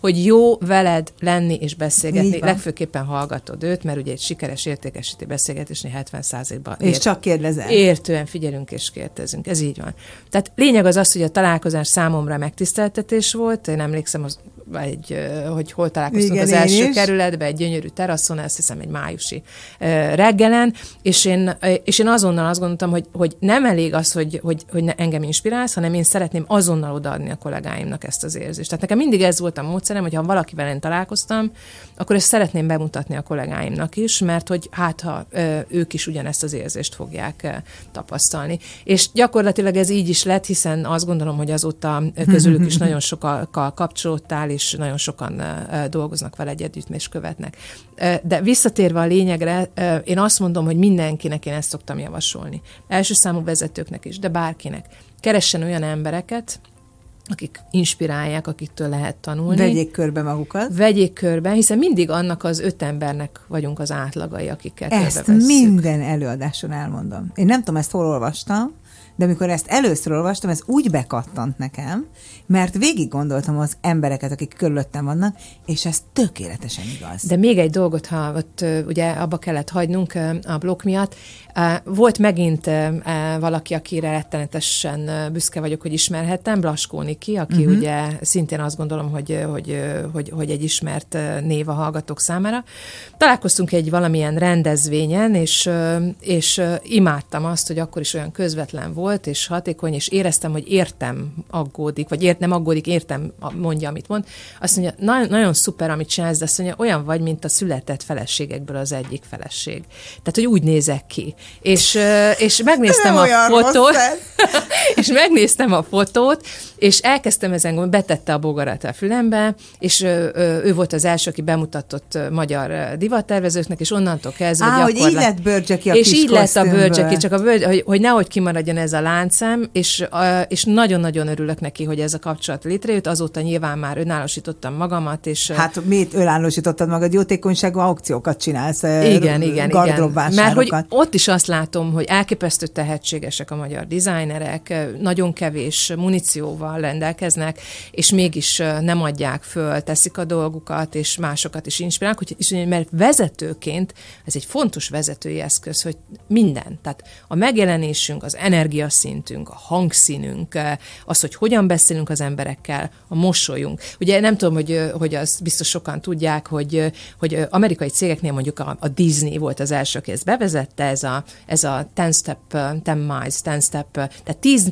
hogy jó veled lenni és beszélgetni. Legfőképpen hallgatod őt, mert ugye egy sikeres értékesítő beszélgetésnél 70%-ban. És csak kérdezel. Értően figyelünk és kérdezünk. Ez így van. Tehát lényeg az, hogy a találkozás számomra megtiszteltetés volt. Én emlékszem, hogy hol találkoztunk. Igen, az első kerületben, egy gyönyörű teraszon, azt hiszem egy májusi reggelen, és én azonnal azt gondoltam, hogy nem elég az, hogy engem inspirálsz, hanem én szeretném azonnal odaadni a kollégáimnak ezt az érzést. Tehát nekem mindig ez volt a módszerem, hogy ha valakivel én találkoztam, akkor ezt szeretném bemutatni a kollégáimnak is, mert hogy ha ők is ugyanezt az érzést fogják tapasztalni. És gyakorlatilag ez így is lett, hiszen azt gondolom, hogy azóta közülük is nagyon sokkal kapcsolódtál, és nagyon sokan dolgoznak vele együtt, és követnek. De visszatérve a lényegre, én azt mondom, hogy mindenkinek én ezt szoktam javasolni. Első számú vezetőknek is, de bárkinek. Keressen olyan embereket, akik inspirálják, akiktől lehet tanulni. Vegyék körbe magukat. Vegyék körbe, hiszen mindig annak az 5 embernek vagyunk az átlagai, akiket körbevesszük. Ezt minden előadáson elmondom. Én nem tudom, ezt hol olvastam, de amikor ezt először olvastam, ez úgy bekattant nekem, mert végig gondoltam az embereket, akik körülöttem vannak, és ez tökéletesen igaz. De még egy dolgot, ha ott ugye abba kellett hagynunk a blokk miatt, volt megint valaki, akire rettenetesen büszke vagyok, hogy ismerhettem, Blaskó Niki, aki ugye szintén azt gondolom, hogy egy ismert név a hallgatók számára. Találkoztunk egy valamilyen rendezvényen, és imádtam azt, hogy akkor is olyan közvetlen volt, és hatékony, és éreztem, hogy értem aggódik, vagy nem aggódik, értem, mondja, amit mond. Azt mondja, nagyon szuper, amit csinálsz, de azt mondja, olyan vagy, mint a született feleségekből az egyik feleség. Tehát, hogy úgy nézek ki. És megnéztem a fotót, és elkezdtem ezen, betette a bogarat a fülembe, és ő volt az első, aki bemutatott magyar divattervezőknek, és onnantól kezdve gyakorlatilag. Hogy így lett bőrcse ki a kis kosztümből. És így lett a bőrcse ki, csak a bőrcse, hogy nehogy kimaradjon ez a láncszem, és nagyon-nagyon örülök neki, hogy ez a kapcsolat létrejött. Azóta nyilván már önállósítottam magamat, és... Hát mit önállósítottad magad? Jótékonyságú aukciókat csinálsz, gardróbvásárokat. Mert hogy ott is azt látom, hogy elképesztő tehetségesek a magyar dizájnerek, nagyon kevés munícióval rendelkeznek, és mégis nem adják föl, teszik a dolgukat, és másokat is inspirálnak, mert vezetőként ez egy fontos vezetői eszköz, hogy minden. Tehát a megjelenésünk, az energiaszintünk, a hangszínünk, az, hogy hogyan beszélünk az emberekkel, a mosolyunk. Ugye nem tudom, hogy azt biztos sokan tudják, hogy amerikai cégeknél mondjuk a Disney volt az első, aki ezt bevezette, ez a 10 step, 10 miles, 10 step, tehát 10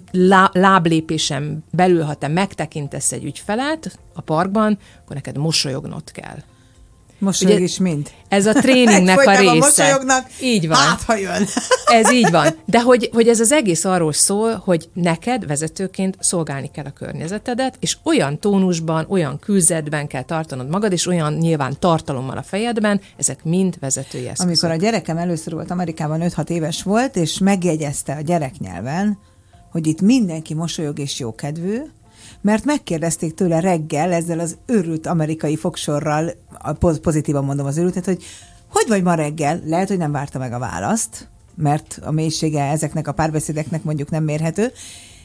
láblépésen belül, ha te megtekintesz egy ügyfelet a parkban, akkor neked mosolyognod kell. Mosolyog is mind. Ez a tréningnek a része. Mosolyognak, így van. Hát, ha jön. Ez így van. De hogy ez az egész arról szól, hogy neked vezetőként szolgálni kell a környezetedet, és olyan tónusban, olyan külzetben kell tartanod magad, és olyan nyilván tartalommal a fejedben, ezek mind vezetői eszközök. Amikor a gyerekem először volt Amerikában, 5-6 éves volt, és megjegyezte a gyereknyelven, hogy itt mindenki mosolyog és jókedvű, mert megkérdezték tőle reggel ezzel az őrült amerikai fogsorral, pozitívan mondom az őrültet, hogy vagy ma reggel? Lehet, hogy nem várta meg a választ, mert a mélysége ezeknek a párbeszédeknek mondjuk nem mérhető,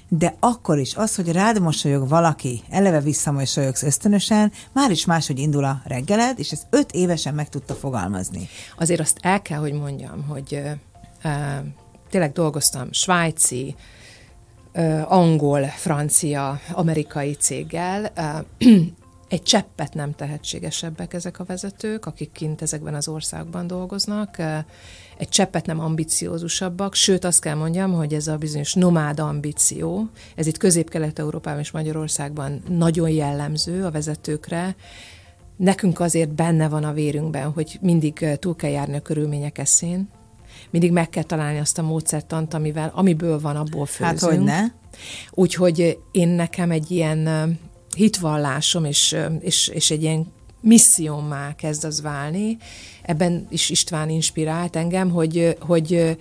de akkor is az, hogy rád mosolyog valaki, eleve visszamosolyogsz ösztönösen, már is máshogy indul a reggeled, és ezt 5 évesen meg tudta fogalmazni. Azért azt el kell, hogy mondjam, hogy tényleg dolgoztam svájci, angol, francia, amerikai céggel. Egy cseppet nem tehetségesebbek ezek a vezetők, akik kint ezekben az országban dolgoznak, egy cseppet nem ambiciózusabbak, sőt azt kell mondjam, hogy ez a bizonyos nomád ambíció, ez itt Közép-Kelet-Európában és Magyarországban nagyon jellemző a vezetőkre. Nekünk azért benne van a vérünkben, hogy mindig túl kell járni a körülmények eszén, mindig meg kell találni azt a módszertant, amiből van, abból főzünk. Hát, hogy ne. Úgyhogy nekem egy ilyen hitvallásom, és egy ilyen missziómmá kezd az válni. Ebben is István inspirált engem, hogy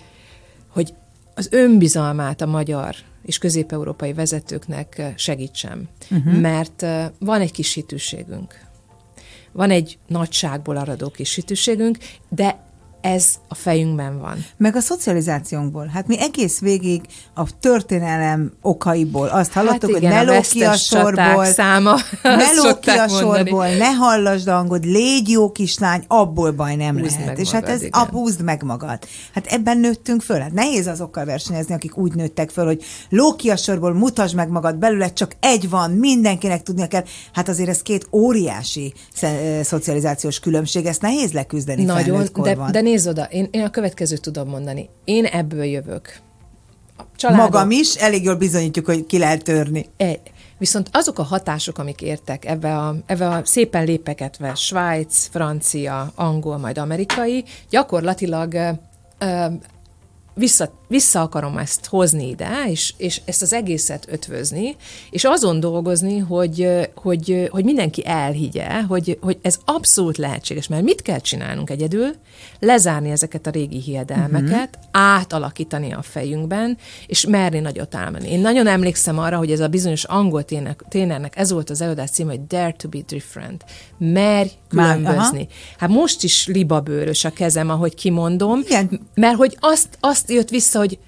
az önbizalmát a magyar és közép-európai vezetőknek segítsem. Uh-huh. Mert van egy kis hitűségünk. Van egy nagyságból aradó kis hitűségünk, de ez a fejünkben van. Meg a szocializációnkból. Hát mi egész végig a történelem okaiból azt hallottuk, hát igen, hogy ne lógj ki a sorból, ne hallasd a hangod, légy jó kislány, abból baj nem húzd lehet. És magad, hát ez húzd meg magad. Hát ebben nőttünk föl. Hát nehéz azokkal versenyezni, akik úgy nőttek föl, hogy lógj ki a sorból, mutasd meg magad belőle, csak egy van, mindenkinek tudnia kell. Hát azért ez 2 óriási szocializációs különbség, ezt nehéz leküzdeni felnőtt korban. De nézd oda, én a következőt tudom mondani. Én ebből jövök. Magam is, elég jól bizonyítjuk, hogy ki lehet törni. Viszont azok a hatások, amik értek ebbe a szépen lépeketve Svájc, francia, angol, majd amerikai, gyakorlatilag vissza akarom ezt hozni ide, és ezt az egészet ötvözni, és azon dolgozni, hogy mindenki elhiggye, hogy ez abszolút lehetséges, mert mit kell csinálnunk egyedül? Lezárni ezeket a régi hiedelmeket, átalakítani a fejünkben, és merni nagyot álmodni. Én nagyon emlékszem arra, hogy ez a bizonyos angol trénernek ez volt az előadás címe, hogy Dare to be different. Merj különbözni. Hát most is libabőrös a kezem, ahogy kimondom, igen. Mert hogy azt jött vissza, hogy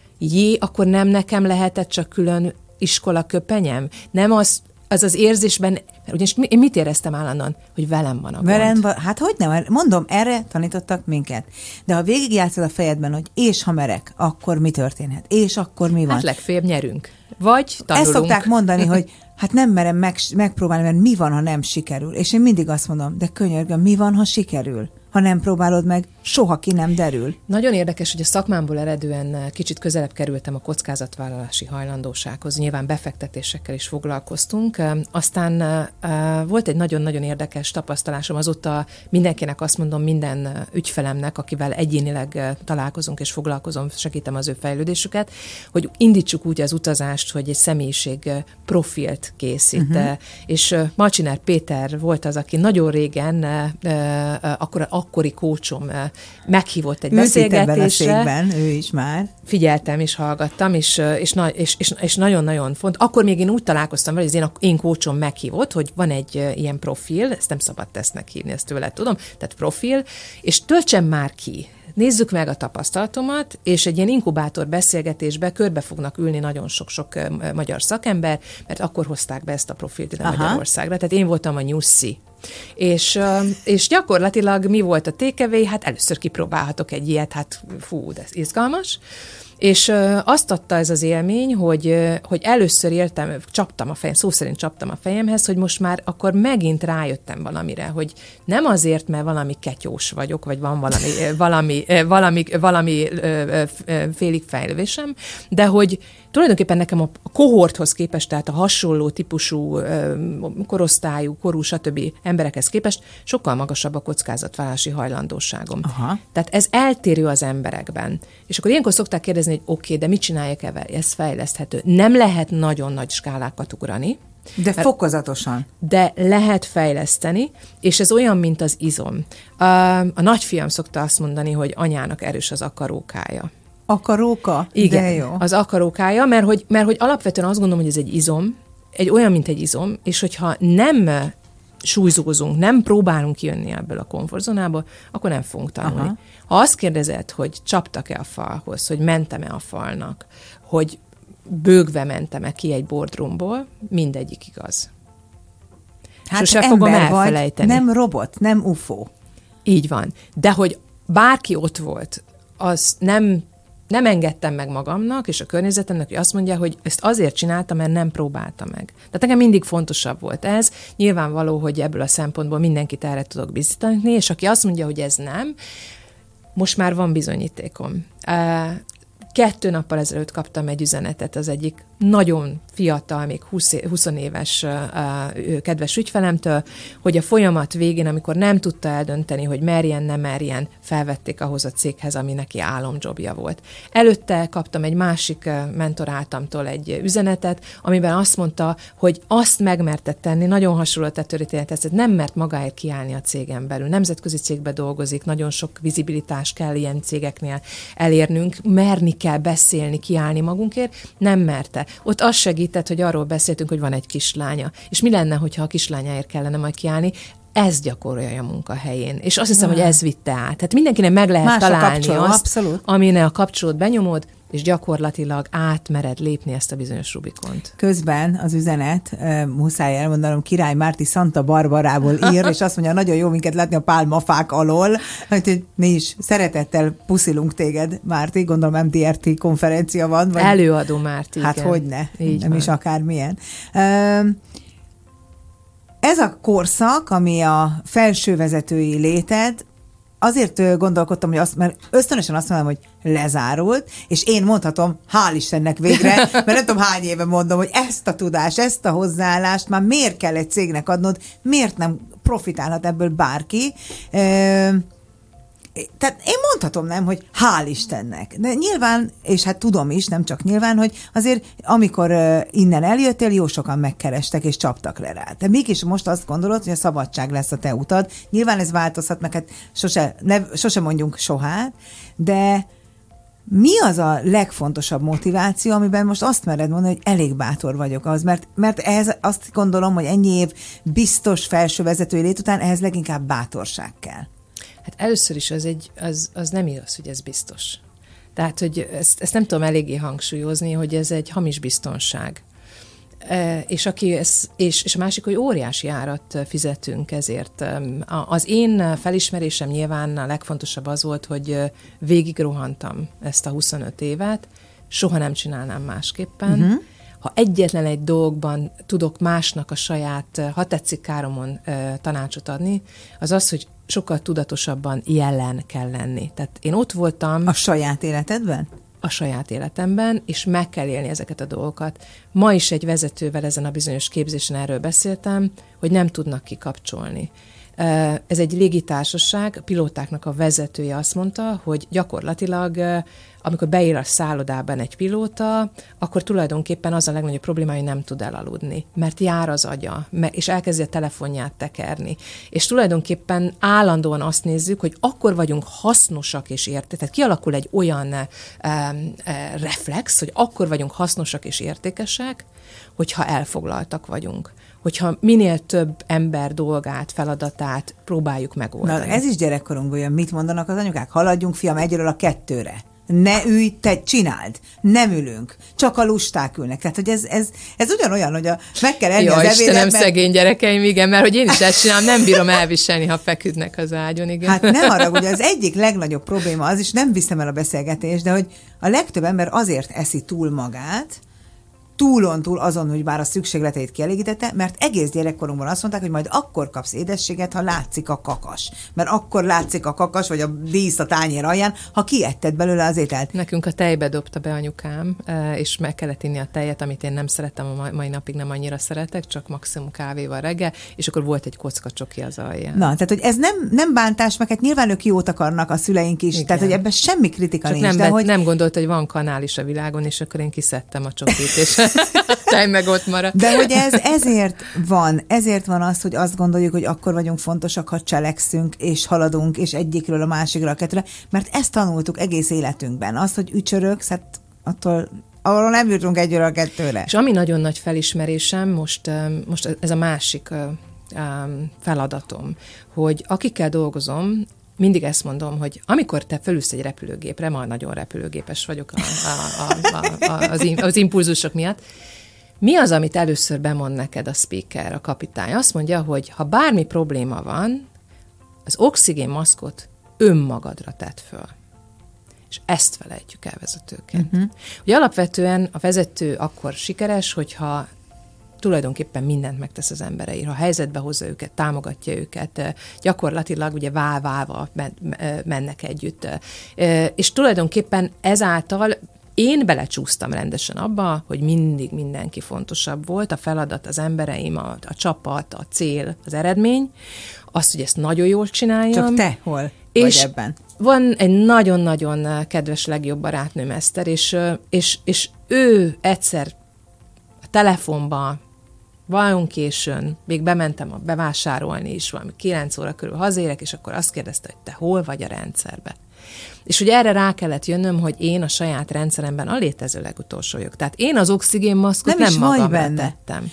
akkor nem nekem lehetett csak külön iskola köpenyem? Nem az érzésben, mert ugyanis én mit éreztem állandóan? Hogy velem van a gond. Hát hogy nem, mondom, erre tanítottak minket. De ha végigjátszod a fejedben, hogy és ha merek, akkor mi történhet? És akkor mi van? Hát legfeljebb nyerünk. Vagy tanulunk. Ezt szokták mondani, hogy hát nem merem megpróbálni, mert mi van, ha nem sikerül? És én mindig azt mondom, de könyörgöm, mi van, ha sikerül? Ha nem próbálod meg, soha ki nem derül. Nagyon érdekes, hogy a szakmámból eredően kicsit közelebb kerültem a kockázatvállalási hajlandósághoz. Nyilván befektetésekkel is foglalkoztunk. Aztán volt egy nagyon-nagyon érdekes tapasztalásom. Azóta mindenkinek azt mondom, minden ügyfelemnek, akivel egyénileg találkozunk és foglalkozom, segítem az ő fejlődésüket, hogy indítsuk úgy az utazást, hogy egy személyiség profilt készít. Uh-huh. És Malciner Péter volt az, aki nagyon régen akkori kócsom meghívott egy beszélgetésre. Ebben ő is már. Figyeltem és hallgattam, és nagyon-nagyon fontos. Akkor még én úgy találkoztam vele, hogy az én kócsom meghívott, hogy van egy ilyen profil, ezt nem szabad tesznek hívni, ezt tőle tudom, tehát profil, és töltsem már ki. Nézzük meg a tapasztalatomat, és egy ilyen inkubátor beszélgetésbe körbe fognak ülni nagyon sok-sok magyar szakember, mert akkor hozták be ezt a profilt ide Magyarországra. Tehát én voltam a nyuszi. És gyakorlatilag mi volt a tékevé? Hát először kipróbálhatok egy ilyet, hát fú, de ez izgalmas. És azt adta ez az élmény, hogy először értem, csaptam a fejem, szó szerint csaptam a fejemhez, hogy most már akkor megint rájöttem valamire, hogy nem azért, mert valami ketyós vagyok, vagy van valami félig fejlővésem, de hogy tulajdonképpen nekem a kohorthoz képest, tehát a hasonló típusú korosztályú, korú, stb. Emberekhez képest sokkal magasabb a kockázatvállalási hajlandóságom. Aha. Tehát ez eltérő az emberekben. És akkor ilyenkor szokták kérdezni, hogy oké, de mit csináljak evel? Ez fejleszthető. Nem lehet nagyon nagy skálákat ugrani. De fokozatosan. De lehet fejleszteni, és ez olyan, mint az izom. A nagyfiam szokta azt mondani, hogy anyának erős az akarókája. Akaróka? Igen, de jó. Az akarókája, mert hogy alapvetően azt gondolom, hogy ez egy izom, mint egy izom, és hogyha nem súlyzózunk, nem próbálunk kijönni ebből a komfortzónából, akkor nem fogunk tanulni. Aha. Ha azt kérdezed, hogy csaptak-e a falhoz, hogy mentem-e a falnak, hogy bőgve mentem-e ki egy boardroomból, mindegyik igaz. Hát sose fogom elfelejteni. Nem robot, nem UFO. Így van. De hogy bárki ott volt, az nem engedtem meg magamnak és a környezetemnek, hogy azt mondja, hogy ezt azért csináltam, mert nem próbálta meg. Tehát nekem mindig fontosabb volt ez. Nyilvánvaló, hogy ebből a szempontból mindenkit erre tudok biztosítani, és aki azt mondja, hogy ez nem, most már van bizonyítékom. 2 nappal ezelőtt kaptam egy üzenetet az egyik nagyon fiatal, még 20 éves kedves ügyfelemtől, hogy a folyamat végén, amikor nem tudta eldönteni, hogy merjen, nem merjen, felvették ahhoz a céghez, ami neki álomjobja volt. Előtte kaptam egy másik mentoráltamtól egy üzenetet, amiben azt mondta, hogy azt megmerte tenni, nagyon hasonló a történetet, nem mert magáért kiállni a cégen belül. Nemzetközi cégbe dolgozik, nagyon sok vizibilitás kell ilyen cégeknél elérnünk, merni kell beszélni, kiállni magunkért, nem merte. Ott az segített, hogy arról beszéltünk, hogy van egy kislánya. És mi lenne, hogyha a kislányáért kellene majd kiállni? Ez gyakorolja a munkahelyén. És azt hiszem, hogy ez vitte át. Tehát mindenkinek meg lehet találni azt, aminek a kapcsolót benyomod, és gyakorlatilag átmered lépni ezt a bizonyos Rubikont. Közben az üzenet, muszáj elmondanom, Király Márti Santa Barbarából ír, és azt mondja, nagyon jó minket látni a pálmafák alól, hogy mi is szeretettel puszilunk téged, Márti, gondolom MDRT konferencia van. Vagy... Előadó Márti, hát igen. Hogyne, így nem van. Is akármilyen. Ez a korszak, ami a felsővezetői léted, azért gondolkodtam, hogy mert ösztönösen azt mondom, hogy lezárult, és én mondhatom, hál' Istennek végre, mert nem tudom hány éve mondom, hogy ezt a tudást, ezt a hozzáállást már miért kell egy cégnek adnod, miért nem profitálhat ebből bárki. Tehát én mondhatom, nem, hogy hál' Istennek. De nyilván, és hát tudom is, nem csak nyilván, hogy azért amikor innen eljöttél, jó sokan megkerestek és csaptak le rá. De mégis most azt gondolod, hogy a szabadság lesz a te utad. Nyilván ez változhat, meg hát sose mondjunk sohát, de mi az a legfontosabb motiváció, amiben most azt mered mondani, hogy elég bátor vagyok az, mert ehhez azt gondolom, hogy ennyi év biztos felsővezetői lét után ehhez leginkább bátorság kell. Hát először is az nem igaz, hogy ez biztos. Tehát, hogy ezt nem tudom eléggé hangsúlyozni, hogy ez egy hamis biztonság. És a másik, hogy óriási árat fizetünk ezért. Az én felismerésem nyilván a legfontosabb az volt, hogy végigrohantam ezt a 25 évet, soha nem csinálnám másképpen. Uh-huh. Ha egyetlen egy dolgban tudok másnak a saját, ha tetszik káromon tanácsot adni, az, hogy sokkal tudatosabban jelen kell lenni. Tehát én ott voltam... A saját életedben? A saját életemben, és meg kell élni ezeket a dolgokat. Ma is egy vezetővel ezen a bizonyos képzésen erről beszéltem, hogy nem tudnak kikapcsolni. Ez egy légitársaság, a pilótáknak a vezetője azt mondta, hogy gyakorlatilag, amikor beír a szállodában egy pilóta, akkor tulajdonképpen az a legnagyobb probléma, hogy nem tud elaludni, mert jár az agya, és elkezdi a telefonját tekerni. És tulajdonképpen állandóan azt nézzük, hogy akkor vagyunk hasznosak és értékesek. Tehát kialakul egy olyan reflex, hogy akkor vagyunk hasznosak és értékesek, hogyha elfoglaltak vagyunk. Hogyha minél több ember dolgát, feladatát próbáljuk megoldani. Na, ez is gyerekkorunkból jön. Mit mondanak az anyukák? Haladjunk, fiam, egyről a 2-re. ne ülj, te csináld, nem ülünk, csak a lusták ülnek. Tehát, hogy ez ugyanolyan, hogy meg kell enni az ebédet. Jó, Istenem, szegény gyerekeim, igen, mert hogy én is ezt csinálom, nem bírom elviselni, ha feküdnek az ágyon, igen. Hát nem arra, hogy az egyik legnagyobb probléma az, és nem viszem el a beszélgetést, de hogy a legtöbb ember azért eszi túl magát, túlontúl azon, hogy bár a szükségleteit kielégítette, mert egész gyerekkorunkban azt mondták, hogy majd akkor kapsz édességet, ha látszik a kakas. Mert akkor látszik a kakas, vagy a dísz a tányér alján, ha kietted belőle az ételt. Nekünk a tejbe dobta be anyukám, és meg kellett inni a tejet, amit én nem szerettem, a mai napig nem annyira szeretek, csak maximum kávéval reggel, és akkor volt egy kocka csoki az alján. Na, tehát, hogy ez nem bántás, mert hát nyilván ők jót akarnak, a szüleink is, igen. Tehát, hogy ebben semmi kritika csak nincs. Nem, de hogy... nem gondolt, hogy van kanál is a világon, és akkor én kiszedtem a csokit, és... Te meg ott marad. De hogy ezért van az, hogy azt gondoljuk, hogy akkor vagyunk fontosak, ha cselekszünk, és haladunk, és egyikről a másikra, a kettőre, mert ezt tanultuk egész életünkben. Az, hogy ücsöröksz, hát arról nem jutunk egyről a kettőre. És ami nagyon nagy felismerésem, most ez a másik feladatom, hogy akikkel dolgozom, mindig ezt mondom, hogy amikor te fölülsz egy repülőgépre, ma nagyon repülőgépes vagyok az impulzusok miatt, mi az, amit először bemond neked a speaker, a kapitány? Azt mondja, hogy ha bármi probléma van, az oxigénmaszkot önmagadra tedd föl. És ezt felejtjük el vezetőként. Uh-huh. Ugye alapvetően a vezető akkor sikeres, hogyha tulajdonképpen mindent megtesz az embereért, ha helyzetbe hozza őket, támogatja őket, gyakorlatilag ugye válva mennek együtt. És tulajdonképpen ezáltal én belecsúsztam rendesen abba, hogy mindig mindenki fontosabb volt, a feladat, az embereim, a csapat, a cél, az eredmény, azt, hogy ezt nagyon jól csináljam. Csak te hol vagy ebben? Van egy nagyon-nagyon kedves legjobb barátnőm, Eszter, és ő egyszer telefonba, valóan későn, még bementem bevásárolni is, valami 9 óra körül hazérek, és akkor azt kérdezte, hogy te hol vagy a rendszerben. És ugye erre rá kellett jönnöm, hogy én a saját rendszeremben a létező legutolsó vagyok. Tehát én az oxigénmaszkot nem magamra tettem.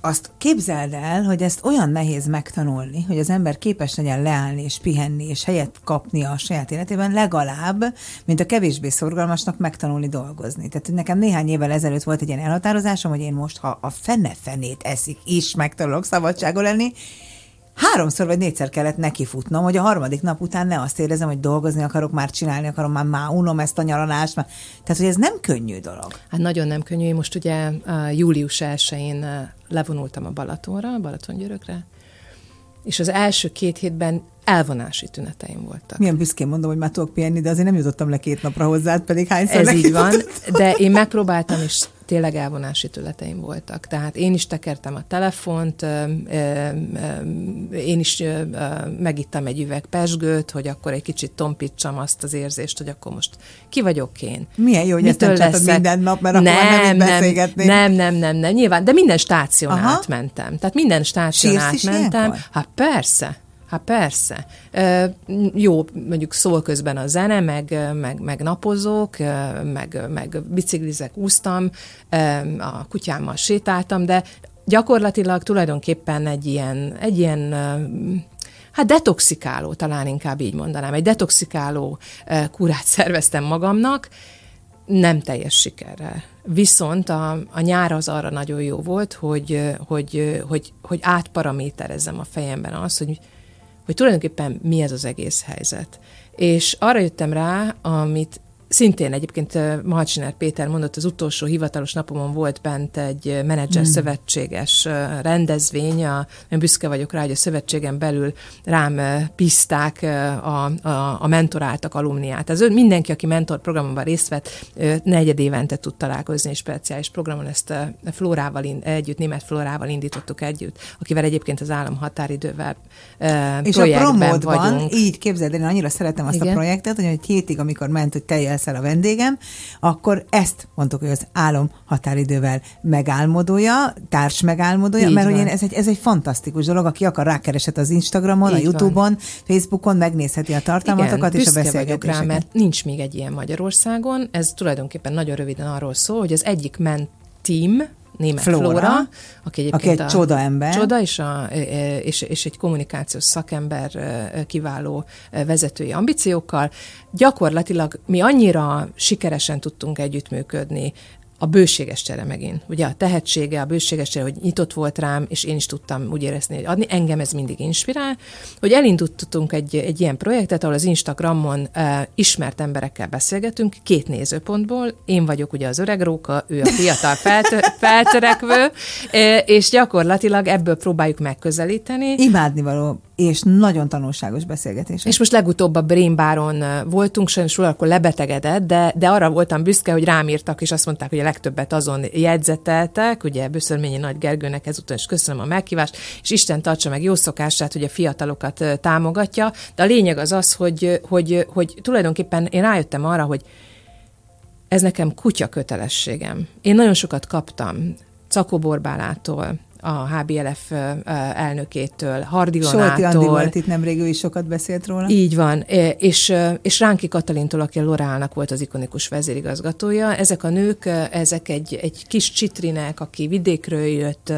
Azt képzeld el, hogy ezt olyan nehéz megtanulni, hogy az ember képes legyen leállni és pihenni, és helyet kapni a saját életében, legalább, mint a kevésbé szorgalmasnak megtanulni dolgozni. Tehát nekem néhány évvel ezelőtt volt egy ilyen elhatározásom, hogy én most, ha a fene-fenét eszik is, megtanulok szabadságon lenni, 3-szor vagy 4-szer kellett nekifutnom, hogy a harmadik nap után ne azt érezem, hogy dolgozni akarok, már csinálni akarom, már unom ezt a nyaralást. Már... Tehát, hogy ez nem könnyű dolog. Hát nagyon nem könnyű. Én most ugye július 1-én levonultam a Balatonra, Balatongyörökre, és az első 2 hétben elvonási tüneteim voltak. Milyen büszkén mondom, hogy már tudok pihenni, de azért nem jutottam le 2 napra hozzád, pedig hányszor ez így van, de én megpróbáltam, és tényleg elvonási tüneteim voltak. Tehát én is tekertem a telefont, én is megittam egy üveg pesgőt, hogy akkor egy kicsit tompítsam azt az érzést, hogy akkor most ki vagyok én. Milyen jó, hogy ezt nem csináltad minden nap, mert akkor már nem így beszélgetnék. Nem, nyilván, de minden stáción átmentem. Tehát minden stáción átmentem. Hát persze. Jó, mondjuk szól közben a zene, meg napozok, meg biciklizek, úsztam, a kutyámmal sétáltam, de gyakorlatilag tulajdonképpen egy ilyen hát detoxikáló, talán inkább így mondanám, egy detoxikáló kurát szerveztem magamnak, nem teljes sikerrel. Viszont a nyár az arra nagyon jó volt, hogy átparaméterezzem a fejemben azt, hogy tulajdonképpen mi ez az egész helyzet. És arra jöttem rá, amit szintén egyébként Malciner Péter mondott, az utolsó hivatalos napomon volt bent egy menedzser szövetséges rendezvény, nagyon büszke vagyok rá, hogy a szövetségen belül rám bízták a mentoráltak alumniát. Ez mindenki, aki mentorprogramban részt vett, 4 évente tud találkozni, és speciális programon ezt Flórával együtt, német Flórával indítottuk együtt, akivel egyébként az állam határidővel és projektben vagyunk. És a promódban, így képzeld, én annyira szeretem azt a projektet, hogy egy hétig, amikor ment, hogy te leszel a vendégem, akkor ezt mondtuk, hogy az álom határidővel megálmodója, társ megálmodója, így mert van. Hogy én, ez egy fantasztikus dolog, aki akar rákeresett az Instagramon, így a YouTube-on, Facebookon, megnézheti a tartalmatokat, igen, és a beszélgetéseket. Rá, mert nincs még egy ilyen Magyarországon, ez tulajdonképpen nagyon röviden arról szól, hogy az egyik menteam német Flóra, aki egy csoda ember. Csoda, és egy kommunikációs szakember, kiváló vezetői ambíciókkal. Gyakorlatilag mi annyira sikeresen tudtunk együttműködni, a bőséges csere megint. Ugye a tehetsége, a bőséges csere, hogy nyitott volt rám, és én is tudtam úgy érezni, hogy adni. Engem ez mindig inspirál, hogy elindultunk egy ilyen projektet, ahol az Instagramon ismert emberekkel beszélgetünk, két nézőpontból. Én vagyok ugye az öreg róka, ő a fiatal feltörekvő, és gyakorlatilag ebből próbáljuk megközelíteni. Imádnivaló és nagyon tanulságos beszélgetés. És most legutóbb a Brain Baron voltunk, sajnos akkor lebetegedett, de arra voltam büszke, hogy rám írtak, és azt mondták, hogy a legtöbbet azon jegyzeteltek, ugye Böszörményi Nagy Gergőnek ezúton is köszönöm a meghívást, és Isten tartsa meg jó szokását, hogy a fiatalokat támogatja, de a lényeg az az, hogy tulajdonképpen én rájöttem arra, hogy ez nekem kutya kötelességem. Én nagyon sokat kaptam Czakó Borbálától, a HBLF elnökétől, Hardilonától. Solti Andi volt itt nemrég, ő is sokat beszélt róla. Így van, és Ránki Katalintól, aki a Lorálnak volt az ikonikus vezérigazgatója. Ezek a nők, ezek egy kis csitrinek, aki vidékről jött,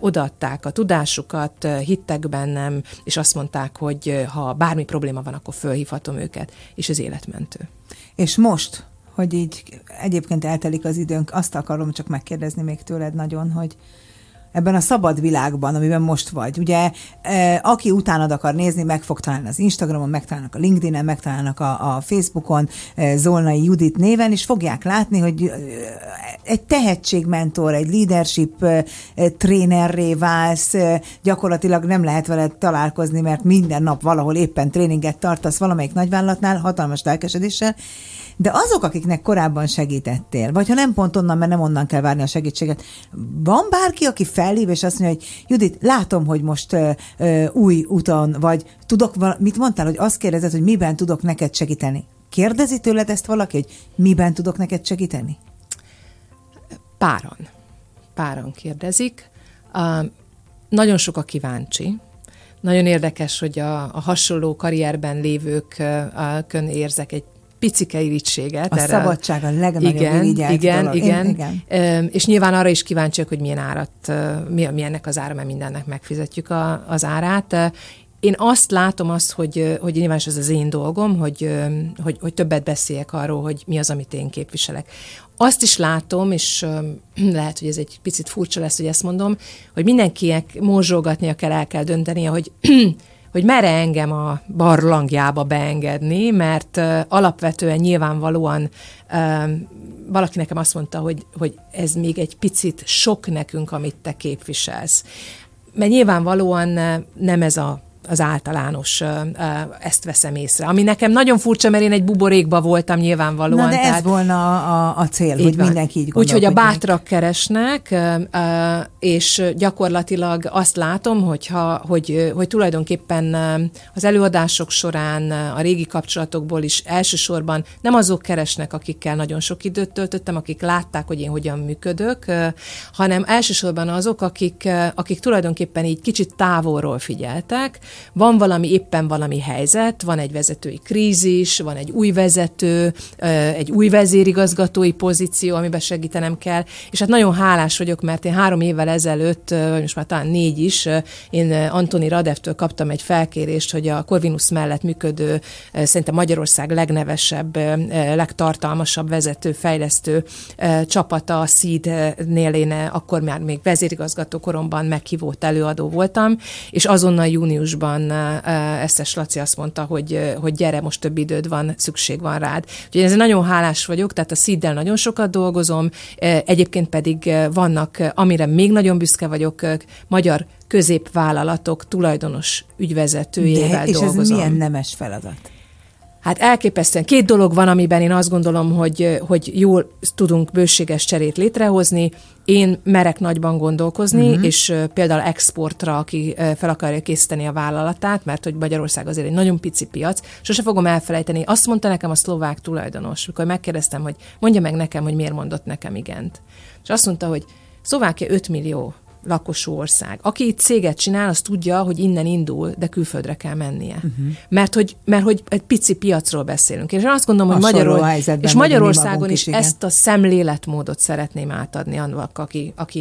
odaadták a tudásukat, hittek bennem, és azt mondták, hogy ha bármi probléma van, akkor fölhívhatom őket, és ez életmentő. És most, hogy így egyébként eltelik az időnk, azt akarom csak megkérdezni még tőled nagyon, hogy ebben a szabad világban, amiben most vagy. Ugye, aki utánad akar nézni, meg fog találni az Instagramon, megtalálnak a LinkedIn-en, megtalálnak a Facebookon, Zolnai Judit néven, és fogják látni, hogy egy tehetségmentor, egy leadership trénerré válsz, gyakorlatilag nem lehet veled találkozni, mert minden nap valahol éppen tréninget tartasz valamelyik nagyvállalatnál, hatalmas lelkesedéssel. De azok, akiknek korábban segítettél, vagy ha nem pont onnan, mert nem onnan kell várni a segítséget, van bárki, aki felhív, és azt mondja, hogy Judit, látom, hogy most új úton vagy, mit mondtál, hogy azt kérdezed, hogy miben tudok neked segíteni? Kérdezi tőled ezt valaki, hogy miben tudok neked segíteni? Páran kérdezik. Nagyon sok a kíváncsi. Nagyon érdekes, hogy a hasonló karrierben lévőkön érzek egy picike irítséget. A szabadság a legnagyobb irigyelt dolog. Igen. És nyilván arra is kíváncsiak, hogy milyen árat, milyennek az ára, mert mindennek megfizetjük az árát. Én azt látom hogy nyilván ez az én dolgom, hogy többet beszéljek arról, hogy mi az, amit én képviselek. Azt is látom, és lehet, hogy ez egy picit furcsa lesz, hogy ezt mondom, hogy mindenkinek morzsolgatnia kell, el kell döntenie, hogy merre engem a barlangjába beengedni, mert alapvetően nyilvánvalóan valaki nekem azt mondta, hogy ez még egy picit sok nekünk, amit te képviselsz. Mert nyilvánvalóan nem ez az általános, ezt veszem észre. Ami nekem nagyon furcsa, mert én egy buborékba voltam nyilvánvalóan. Na de tehát ez volna a cél, hogy van. Mindenki így gondolkodik. Úgyhogy a bátrak keresnek, és gyakorlatilag azt látom, hogy tulajdonképpen az előadások során a régi kapcsolatokból is elsősorban nem azok keresnek, akikkel nagyon sok időt töltöttem, akik látták, hogy én hogyan működök, hanem elsősorban azok, akik tulajdonképpen így kicsit távolról figyeltek. Van éppen valami helyzet, van egy vezetői krízis, van egy új vezető, egy új vezérigazgatói pozíció, amiben segítenem kell, és hát nagyon hálás vagyok, mert én 3 évvel ezelőtt, vagy most már talán 4 is, én Antoni Radevtől kaptam egy felkérést, hogy a Corvinus mellett működő, szerintem Magyarország legnevesebb, legtartalmasabb vezető, fejlesztő csapata, a SZID-nél én akkor már még vezérigazgató koromban meghívott előadó voltam, és azonnal június Eszes Laci azt mondta, hogy gyere, most több időd van, szükség van rád. Úgyhogy ezért nagyon hálás vagyok, tehát a SZID-del nagyon sokat dolgozom, egyébként pedig vannak, amire még nagyon büszke vagyok, magyar középvállalatok tulajdonos ügyvezetőjével dolgozom. És ez milyen nemes feladat? Hát elképesztően 2 dolog van, amiben én azt gondolom, hogy jól tudunk bőséges cserét létrehozni. Én merek nagyban gondolkozni, és például exportra, aki fel akarja készíteni a vállalatát, mert hogy Magyarország azért egy nagyon pici piac, sose fogom elfelejteni. Azt mondta nekem a szlovák tulajdonos, mikor megkérdeztem, hogy mondja meg nekem, hogy miért mondott nekem igent. És azt mondta, hogy Szlovákia 5 millió lakosú ország. Aki itt céget csinál, az tudja, hogy innen indul, de külföldre kell mennie. Uh-huh. Mert hogy egy pici piacról beszélünk. És én azt gondolom, hogy Magyarországon is ezt a szemléletmódot szeretném átadni annak,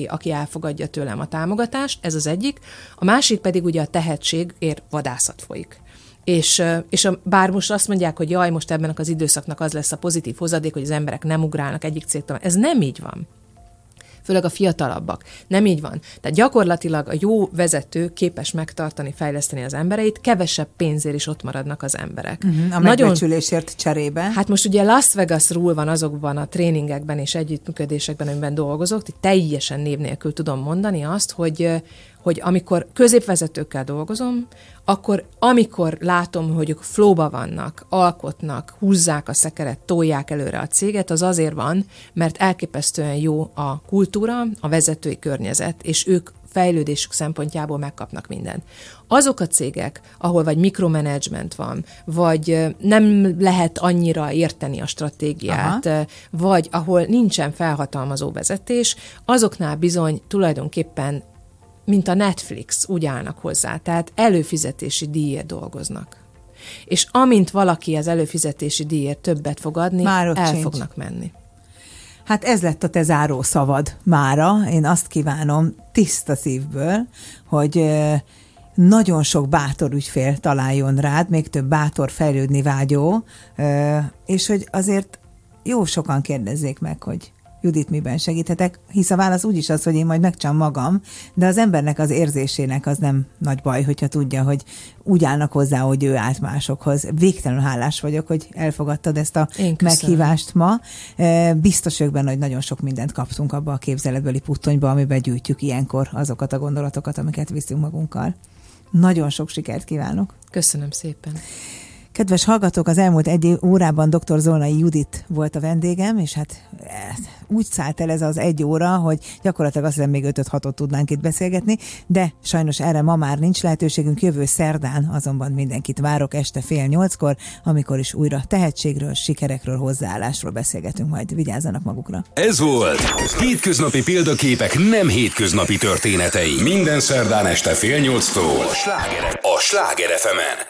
aki elfogadja tőlem a támogatást. Ez az egyik. A másik pedig ugye a tehetségért vadászat folyik. És bár most azt mondják, hogy jaj, most ebben az időszaknak az lesz a pozitív hozadék, hogy az emberek nem ugrálnak egyik cégtől. Ez nem így van. Főleg a fiatalabbak. Nem így van. Tehát gyakorlatilag a jó vezető képes megtartani, fejleszteni az embereit, kevesebb pénzért is ott maradnak az emberek. A megbecsülésért cserébe. Hát most ugye Las Vegas rule van azokban a tréningekben és együttműködésekben, amiben dolgozok, tehát teljesen név nélkül tudom mondani azt, hogy amikor középvezetőkkel dolgozom, akkor amikor látom, hogy ők flóba vannak, alkotnak, húzzák a szekeret, tolják előre a céget, az azért van, mert elképesztően jó a kultúra, a vezetői környezet, és ők fejlődésük szempontjából megkapnak mindent. Azok a cégek, ahol vagy mikromanagement van, vagy nem lehet annyira érteni a stratégiát, aha, vagy ahol nincsen felhatalmazó vezetés, azoknál bizony tulajdonképpen mint a Netflix, úgy állnak hozzá, tehát előfizetési díjért dolgoznak. És amint valaki az előfizetési díjért többet fog adni, fognak menni. Hát ez lett a te záró szavad mára. Én azt kívánom tiszta szívből, hogy nagyon sok bátor ügyfél találjon rád, még több bátor fejlődni vágyó, és hogy azért jó sokan kérdezzék meg, hogy Judit, miben segíthetek? Hisz a válasz úgyis az, hogy én majd megcsinálom magam, de az embernek az érzésének az nem nagy baj, hogyha tudja, hogy úgy állnak hozzá, hogy ő állt másokhoz. Végtelenül hálás vagyok, hogy elfogadtad ezt a meghívást ma. Biztos vagyok benne, hogy nagyon sok mindent kaptunk abba a képzeletbeli puttonyba, amiben gyűjtjük ilyenkor azokat a gondolatokat, amiket viszünk magunkkal. Nagyon sok sikert kívánok! Köszönöm szépen! Kedves hallgatók, az elmúlt egy órában dr. Zolnai Judit volt a vendégem, és hát úgy szállt el ez az egy óra, hogy gyakorlatilag azt hiszem még 5-6-ot tudnánk itt beszélgetni, de sajnos erre ma már nincs lehetőségünk. Jövő szerdán azonban mindenkit várok este 7:30, amikor is újra tehetségről, sikerekről, hozzáállásról beszélgetünk, majd vigyázzanak magukra. Ez volt Hétköznapi Példaképek nem hétköznapi történetei. Minden szerdán este 7:30-tól a Sláger FM-en.